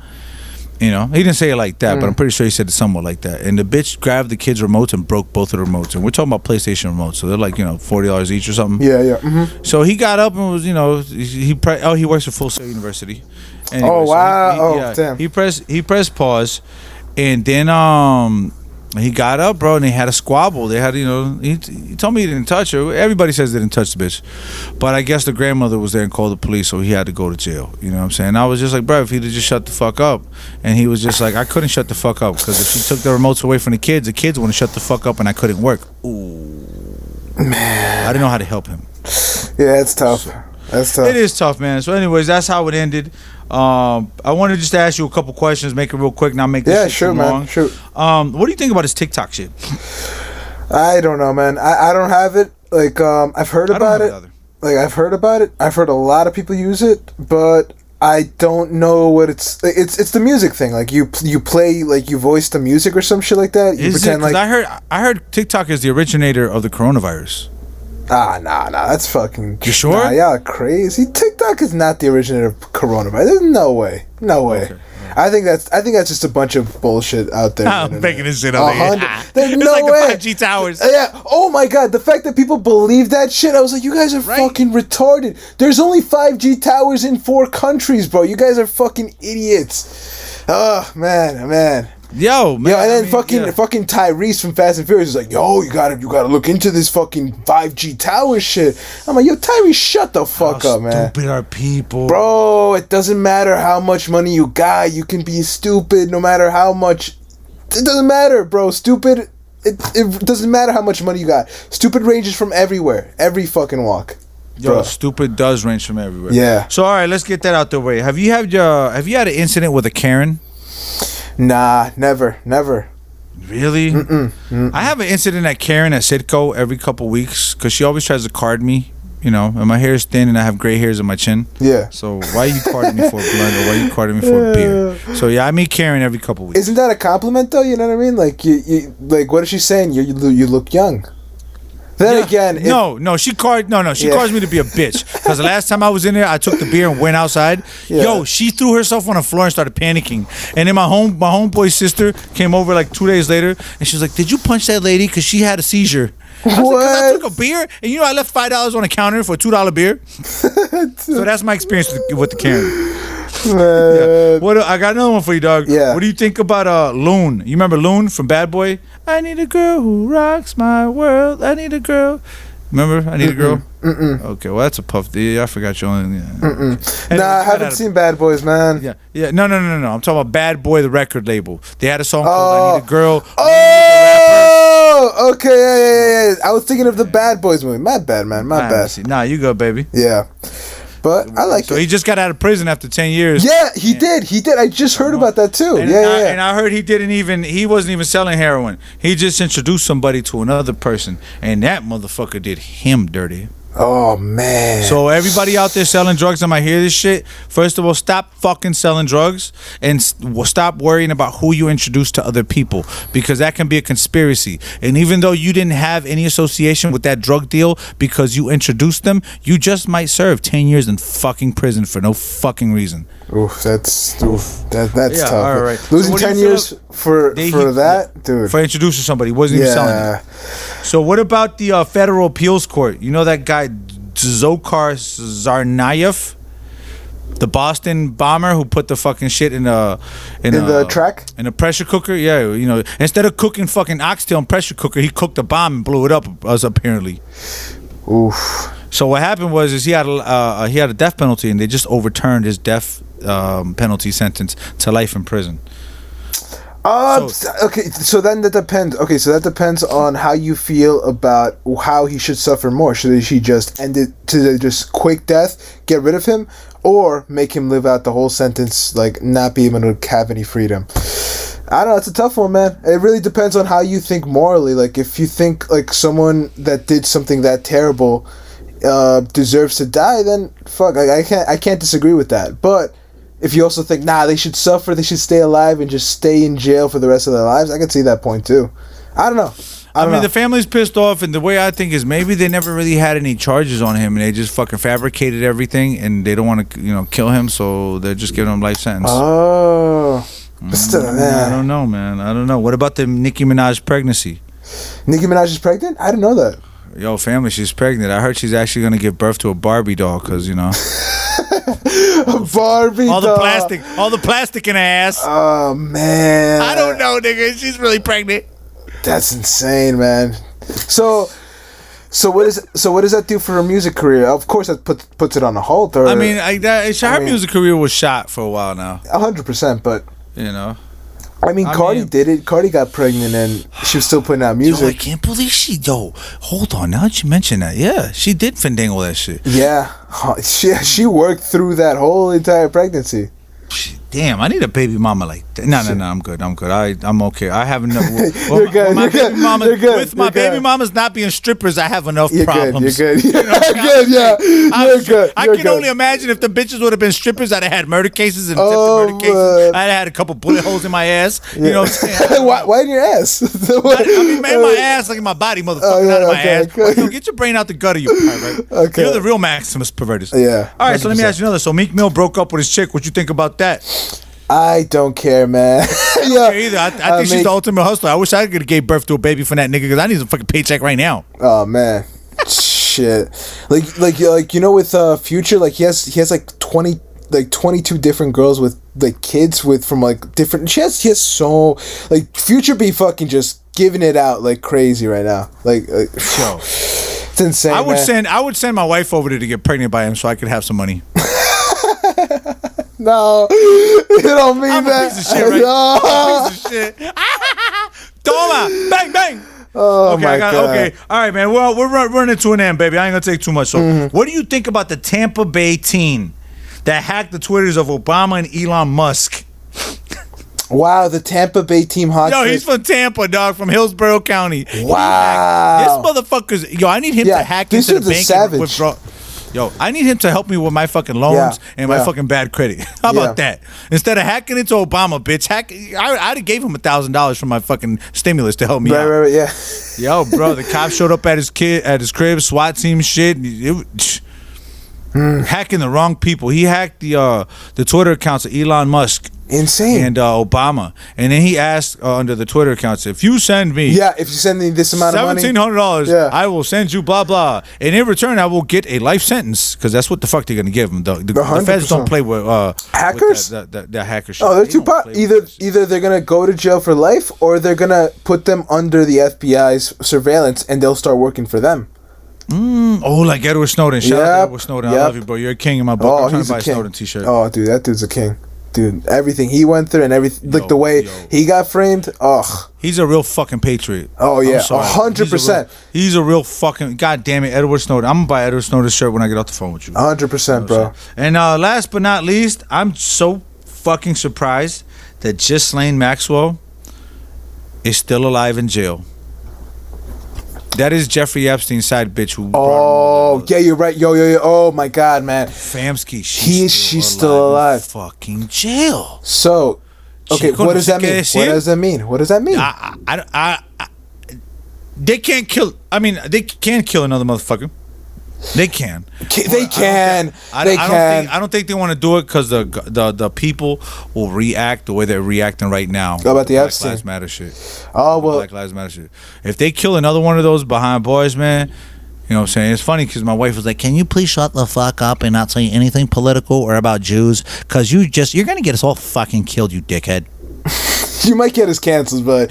You know, he didn't say it like that, mm. but I'm pretty sure he said it somewhat like that. And the bitch grabbed the kids' remotes and broke both of the remotes. And we're talking about PlayStation remotes, so they're like, you know, forty dollars each or something. Yeah, yeah. Mm-hmm. So he got up and was, you know, he pre- oh, he works at Full Sail University. Anyway, oh, wow. So he, he, oh, yeah, damn. He pressed, he pressed pause, and then um, he got up, bro, and they had a squabble. They had, you know, he, he told me he didn't touch her. Everybody says they didn't touch the bitch. But I guess the grandmother was there and called the police, so he had to go to jail. You know what I'm saying? I was just like, bro, if he'd have just shut the fuck up. And he was just like, I couldn't shut the fuck up, because if she took the remotes away from the kids, the kids wouldn't shut the fuck up, and I couldn't work. Ooh, man. I didn't know how to help him. Yeah, it's tough. So, that's tough. It is tough, man. So anyways, that's how it ended. Um, I wanted just to ask you a couple questions, make it real quick, not make this yeah, shit sure, too man. long. Sure. Um, what do you think about this TikTok shit? I don't know, man. I, I don't have it. Like, um, I've heard about it. Like, I've heard about it. I've heard a lot of people use it, but I don't know what it's. It's it's the music thing. Like you you play like you voice the music or some shit like that. You is pretend it? Like I heard I heard TikTok is the originator of the coronavirus. Ah, nah, nah, that's fucking... You sure? Nah, y'all crazy. TikTok is not the originator of coronavirus. There's no way. No way. Okay. I think that's I think that's just a bunch of bullshit out there. I'm making this shit up. There's no like way. It's like the five G towers. Yeah. Oh my God. The fact that people believe that shit, I was like, you guys are right. fucking retarded. There's only five G towers in four countries, bro. You guys are fucking idiots. Oh, man, man. Yo, man. Yo, and then I mean, fucking yeah. fucking Tyrese from Fast and Furious is like, yo, you gotta you gotta look into this fucking five G tower shit. I'm like, yo, Tyrese, shut the fuck how up, man. Stupid are people, bro. It doesn't matter how much money you got. You can be stupid no matter how much. It doesn't matter, bro. Stupid. It it doesn't matter how much money you got. Stupid ranges from everywhere, every fucking walk. Yo, bro. Stupid does range from everywhere. Yeah. So all right, let's get that out the way. Have you had your Have you had an incident with a Karen? Nah, never, never. Really? Mm-mm, mm-mm. I have an incident at Karen at Sitco every couple weeks, because she always tries to card me, you know, and my hair is thin and I have gray hairs on my chin. Yeah. So why are you carding me for a blunt, or why are you carding me for a beer? So yeah, I meet Karen every couple weeks. Isn't that a compliment though? You know what I mean? Like, you, you like what is she saying? You, you, you look young. Then yeah. again, if- no, no, she called, no, no, she yeah. calls me to be a bitch, because the last time I was in there, I took the beer and went outside. Yeah. Yo, she threw herself on the floor and started panicking. And then my home, my homeboy's sister came over like two days later, and she was like, "Did you punch that lady? Because she had a seizure." I was what? Like, I took a beer, and you know, I left five dollars on the counter for a two dollar beer. So that's my experience with the, with the Karen. Yeah. What? I got another one for you, dog. Yeah. What do you think about uh, Loon? You remember Loon from Bad Boy? I need a girl who rocks my world. I need a girl. Remember? I need Mm-mm. a girl. Mm-mm. Okay, well that's a puff. D. I forgot your own. Yeah. Mm-mm. Nah, I haven't seen Bad Boys, man. Yeah, yeah. No, no, no, no. I'm talking about Bad Boy, the record label. They had a song oh. called "I Need a Girl." Oh, okay, yeah, yeah, yeah. I was thinking of the Bad Boys movie. My bad, man. My nah, bad. Nah, you go, baby. Yeah, but I like. So it. He just got out of prison after ten years. Yeah, he yeah. did. He did. I just heard about that too. And yeah, and I, yeah. And I heard he didn't even. He wasn't even selling heroin. He just introduced somebody to another person, and that motherfucker did him dirty. Oh man. So everybody out there selling drugs that might hear this shit, first of all, stop fucking selling drugs and st- stop worrying about who you introduce to other people, because that can be a conspiracy. And even though you didn't have any association with that drug deal because you introduced them, you just might serve ten years in fucking prison for no fucking reason. Oof, that's oof, that that's yeah, tough. All right. Losing so ten years up? for they, for he, that, dude. For introducing somebody, wasn't yeah. even selling it. So what about the uh, federal appeals court? You know that guy Dzhokhar Tsarnaev, the Boston bomber who put the fucking shit in a in, in a, the track in a pressure cooker. Yeah, you know, instead of cooking fucking oxtail in pressure cooker, he cooked a bomb and blew it up. Us apparently. Oof. So what happened was is he had a, uh, he had a death penalty and they just overturned his death um, penalty sentence to life in prison. Uh, so, okay, so then that depends. Okay, so that depends on how you feel about how he should suffer more. Should he just end it to just quick death, get rid of him, or make him live out the whole sentence, like not be able to have any freedom? I don't know, it's a tough one, man. It really depends on how you think morally. Like, if you think like someone that did something that terrible uh, deserves to die, then fuck, like, I can't, I can't disagree with that. But if you also think, nah, they should suffer, they should stay alive and just stay in jail for the rest of their lives, I can see that point too. I don't know. I, don't I mean, know. The family's pissed off, and the way I think is maybe they never really had any charges on him, and they just fucking fabricated everything, and they don't want to, you know, kill him, so they're just giving him life sentence. Oh, mm-hmm. still, I don't know, man. I don't know. What about the Nicki Minaj pregnancy? Nicki Minaj is pregnant? I didn't know that. Yo, family, she's pregnant. I heard she's actually gonna give birth to a Barbie doll, cause you know. A Barbie all doll. the plastic all the plastic in her ass. Oh man, I don't know, nigga, she's really pregnant. That's insane, man. So so what is so what does that do for her music career? Of course that puts puts it on a halt. Or I mean I, that, her I mean, music career was shot for a while now, one hundred percent, but you know I mean, I Cardi mean, did it. Cardi got pregnant and she was still putting out music. Yo, I can't believe she... Yo, hold on. Now that you mention that, yeah, she did fandangle that shit. Yeah. She, she worked through that whole entire pregnancy. Damn, I need a baby mama like that. No, no, no, I'm good. I'm good. I, I'm okay. I have enough... Well, you're good. My, you're good. Mama, you're good. With my you're baby good. mamas not being strippers, I have enough you're problems. Good. You're good. You're know, good, yeah. You're good. You're I can good. only imagine if the bitches would have been strippers, I'd have had murder cases and oh, murder cases. I'd have had a couple bullet holes in my ass. Yeah. You know what I'm saying? why, why in your ass? I, I mean, man, my ass, like in my body, motherfucker, oh, yeah, not in my okay, ass. Okay. Well, yo, get your brain out the gutter, you pervert. Okay. You're the real Maximus perverters. Yeah. All right, one hundred percent. So let me ask you another. So Meek Mill broke up with his chick. What you think about that? I don't care, man. I don't yeah. care either. I, I think I she's make... the ultimate hustler. I wish I could have gave birth to a baby from that nigga because I need a fucking paycheck right now. Oh man, shit. Like, like, like you know, with uh, Future, like he has, he has like twenty, like twenty-two different girls with like kids with from like different. She has, he has so like Future be fucking just giving it out like crazy right now. Like, like yo, it's insane. I would man. send, I would send my wife over there to get pregnant by him so I could have some money. No, you don't mean I'm that. A piece of shit, right? No. I'm a piece of shit. Toma, bang, bang. Oh, okay, my I got, God. Okay, all right, man. Well, we're running to an end, baby. I ain't going to take too much. So, mm-hmm. What do you think about the Tampa Bay teen that hacked the Twitters of Obama and Elon Musk? Wow, the Tampa Bay team hot. Yo, he's from Tampa, dog, from Hillsborough County. Wow. This motherfucker's... Yo, I need him yeah, to hack into the bank savage. and withdraw... Yo, I need him to help me with my fucking loans yeah, and my yeah. fucking bad credit. How about yeah. that? Instead of hacking into Obama, bitch, hack. I I'd gave him a thousand dollars from my fucking stimulus to help me right, out. Right, right, yeah. Yo, bro, the cops showed up at his kid at his crib, SWAT team shit. It, it, mm. Hacking the wrong people. He hacked the uh, the Twitter accounts of Elon Musk. Insane. And uh, Obama. And then he asked uh, under the Twitter accounts, if you send me yeah, if you send me this amount of money, seventeen hundred dollars, yeah. I will send you blah, blah. And in return, I will get a life sentence. Because that's what the fuck they're going to give him. The, the, the feds don't play with uh, hackers. With that, that, that, that hacker shit. Oh, they're they too pot. Either, either they're going to go to jail for life or they're going to put them under the F B I's surveillance and they'll start working for them. Mm, oh, like Edward Snowden. Shout yep. out to Edward Snowden. Yep. I love you, bro. You're a king in my book. Oh, I'm trying to buy a king. Snowden t-shirt. Oh, dude, that dude's a king. Dude, everything he went through and everything, like yo, the way yo. he got framed, ugh. He's a real fucking patriot. Oh, yeah, one hundred percent. He's, he's a real fucking, God damn it, Edward Snowden. I'm going to buy Edward Snowden's shirt when I get off the phone with you. one hundred percent, bro. And uh, last but not least, I'm so fucking surprised that Ghislaine Maxwell is still alive in jail. That is Jeffrey Epstein's side bitch. Who oh, yeah, you're right. Yo, yo, yo. Oh, my God, man. Famsky, she's, he, still, she's alive still alive. Fucking jail. So, okay, what does that mean? What does that mean? What does that mean? I, I, I, I, they can't kill. I mean, they can kill another motherfucker. They can. They can. I don't, I, they I don't can. Think, I don't think they want to do it because the, the the people will react the way they're reacting right now. How about the Black Epstein? Lives Matter shit. Oh well. Black Lives Matter shit. If they kill another one of those behind bars, man, you know what I'm saying? It's funny because my wife was like, "Can you please shut the fuck up and not say anything political or about Jews? Because you just you're gonna get us all fucking killed, you dickhead." You might get us canceled, but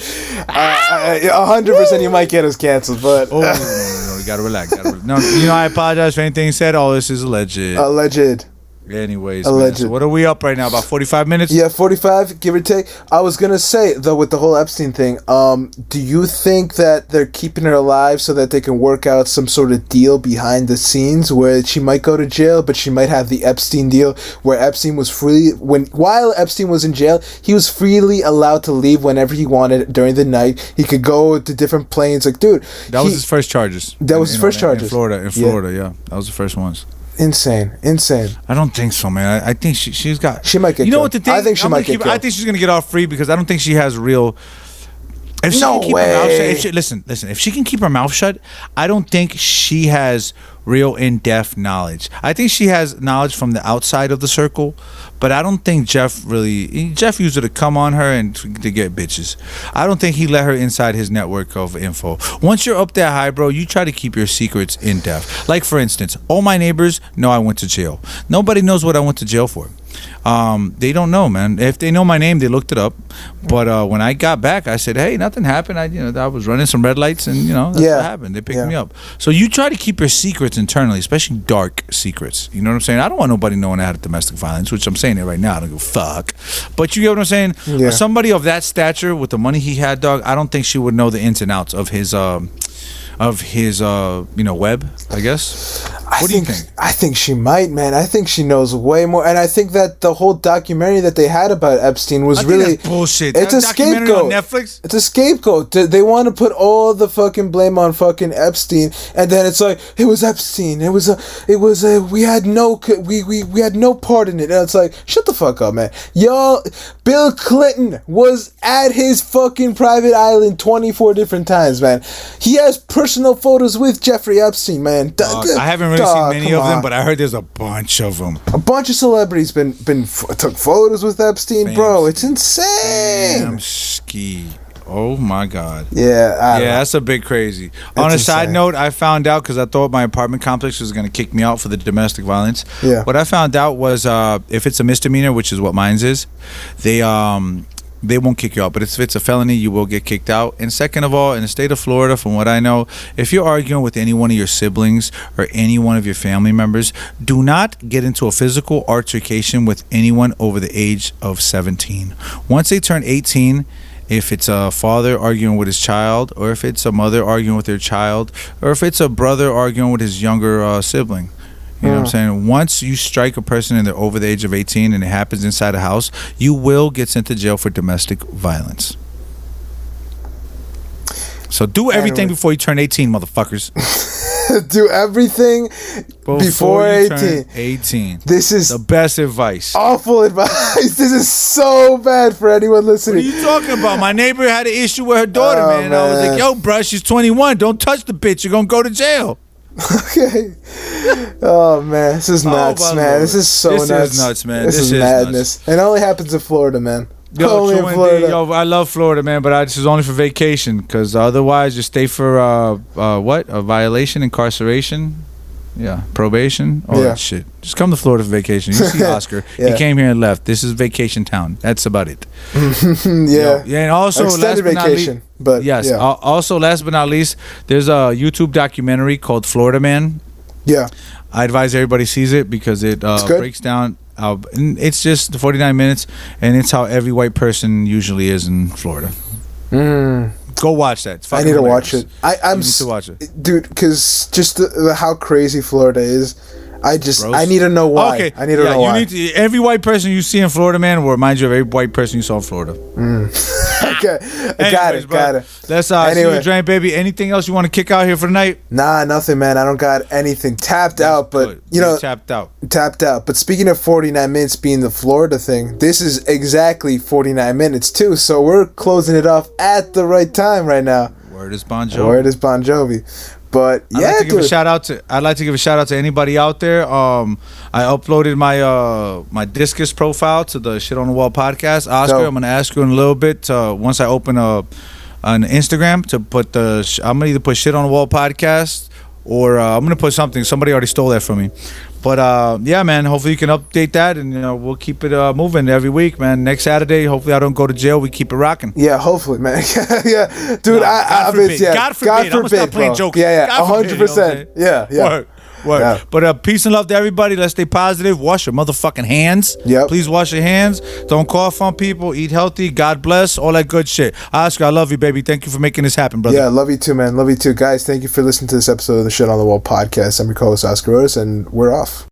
a hundred percent you might get us canceled. But oh, no, no, no, you gotta relax. Gotta relax. No, you know I apologize for anything said. All this is alleged. Alleged. Anyways, alleged. So what are we up right now? About forty-five minutes. Yeah, forty-five, give or take. I was gonna say though, with the whole Epstein thing, um, do you think that they're keeping her alive so that they can work out some sort of deal behind the scenes where she might go to jail, but she might have the Epstein deal where Epstein was free when while Epstein was in jail, he was freely allowed to leave whenever he wanted during the night. He could go to different planes. Like, dude, that he, was his first charges. That was in, his first know, charges in Florida. In Florida, yeah, yeah. That was the first ones. Insane, insane. I don't think so, man. I, I think she, she's got. She might get. You know killed. What the thing? I think she I'm might get. Keep, I think she's gonna get off free because I don't think she has real. If she no can keep way. Her mouth shut, if she, listen, listen. If she can keep her mouth shut, I don't think she has real in-depth knowledge. I think she has knowledge from the outside of the circle, but I don't think Jeff really. Jeff used her to come on her and to get bitches. I don't think he let her inside his network of info. Once you're up that high, bro, you try to keep your secrets in depth. Like for instance, all my neighbors know I went to jail. Nobody knows what I went to jail for. Um, they don't know, man. If they know my name, they looked it up. But uh, when I got back, I said, "Hey, nothing happened. I, you know, I was running some red lights, and you know, that's yeah. what happened. They picked yeah. me up." So you try to keep your secrets internally, especially dark secrets. You know what I'm saying? I don't want nobody knowing I had domestic violence, which I'm saying it right now. I don't give a fuck. But you get what I'm saying? Yeah. Somebody of that stature with the money he had, dog. I don't think she would know the ins and outs of his. Um, Of his, uh, you know, web, I guess. What I do think, you think? I think she might, man. I think she knows way more, and I think that the whole documentary that they had about Epstein was I think really that's bullshit. It's that a scapegoat. On Netflix. It's a scapegoat. They want to put all the fucking blame on fucking Epstein, and then it's like it was Epstein. It was a. It was a. We had no. We we we had no part in it. And it's like shut the fuck up, man. Y'all, Bill Clinton was at his fucking private island twenty-four different times, man. He has. Per- Personal photos with Jeffrey Epstein, man. D- uh, I haven't really uh, seen many of them, on. But I heard there's a bunch of them. A bunch of celebrities been been f- took photos with Epstein, Bam. Bro. It's insane. Damn ski. Oh my God. Yeah. I yeah, know. That's a bit crazy. It's on a insane. Side note, I found out because I thought my apartment complex was gonna kick me out for the domestic violence. Yeah. What I found out was uh, if it's a misdemeanor, which is what mine's is, they um. They won't kick you out, but if it's a felony, you will get kicked out. And second of all, in the state of Florida, from what I know, if you're arguing with any one of your siblings or any one of your family members, do not get into a physical altercation with anyone over the age of seventeen. Once they turn eighteen, if it's a father arguing with his child, or if it's a mother arguing with their child, or if it's a brother arguing with his younger uh, sibling. You know what I'm saying? Once you strike a person and they're over the age of eighteen and it happens inside a house, you will get sent to jail for domestic violence. So do everything anyway. Before you turn eighteen, motherfuckers. Do everything before, before you eighteen. Turn eighteen. This is the best advice. Awful advice. This is so bad for anyone listening. What are you talking about? My neighbor had an issue with her daughter, oh, man. man. I was like, yo, bruh, she's twenty-one. Don't touch the bitch. You're going to go to jail. Okay. Oh man, this is nuts, oh, man. This is so this nuts. This is nuts, man. This, this is, is madness. Nuts. It only happens in Florida, man. Yo, only in Florida. D, yo, I love Florida, man, but I, this is only for vacation because otherwise you stay for uh, uh, what? A violation, incarceration, yeah, probation, all yeah. that shit. Just come to Florida for vacation. You see Oscar. yeah. He came here and left. This is vacation town. That's about it. yeah. Yo, yeah, and also extended last vacation. But yes, yeah. uh, also last but not least, there's a YouTube documentary called Florida Man. Yeah, I advise everybody sees it because it uh, breaks down. Uh, it's just forty-nine minutes, and it's how every white person usually is in Florida. Mm. Go watch that. It's I need hilarious. To watch it. I, I'm you need to watch it, dude. Because just the, the, how crazy Florida is. I just gross. I need to know why. Okay. I need to yeah, know you why. Need to, every white person you see in Florida, man, will remind you of every white person you saw in Florida. Mm. Okay. Anyways, got it. Bro. Got it. That's uh anyway. See you drank, baby. Anything else you want to kick out here for tonight? Nah, nothing, man. I don't got anything. Tapped That's out, but good. you know, You're tapped out. Tapped out. But speaking of forty-nine minutes being the Florida thing, this is exactly forty-nine minutes too. So we're closing it off at the right time right now. Word is Bon Jovi. Word is Bon Jovi. But yeah, I'd like to give a shout out to I'd like to give a shout out to anybody out there. Um, I uploaded my uh my Discus profile to the Shit on the Wall podcast. Oscar, so, I'm gonna ask you in a little bit to, once I open up an Instagram to put the I'm gonna either put Shit on the Wall podcast or uh, I'm gonna put something. Somebody already stole that from me. But uh, yeah, man. Hopefully you can update that, and you know we'll keep it uh, moving every week, man. Next Saturday, hopefully I don't go to jail. We keep it rocking. Yeah, hopefully, man. yeah, dude. No, I, God I, forbid. I mean, yeah. God forbid. God forbid. I'm gonna stop playing jokes. Yeah, yeah. one hundred percent Yeah, yeah. Word. Word. Yeah. But uh, peace and love to everybody. Let's stay positive. Wash your motherfucking hands. Yep. Please wash your hands. Don't cough on people. Eat healthy. God bless. All that good shit. Oscar, I love you, baby. Thank you for making this happen, brother. Yeah, love you too, man. Love you too. Guys, thank you for listening to this episode of the Shit on the Wall podcast. I'm your co-host, Oscar Rodas, and we're off.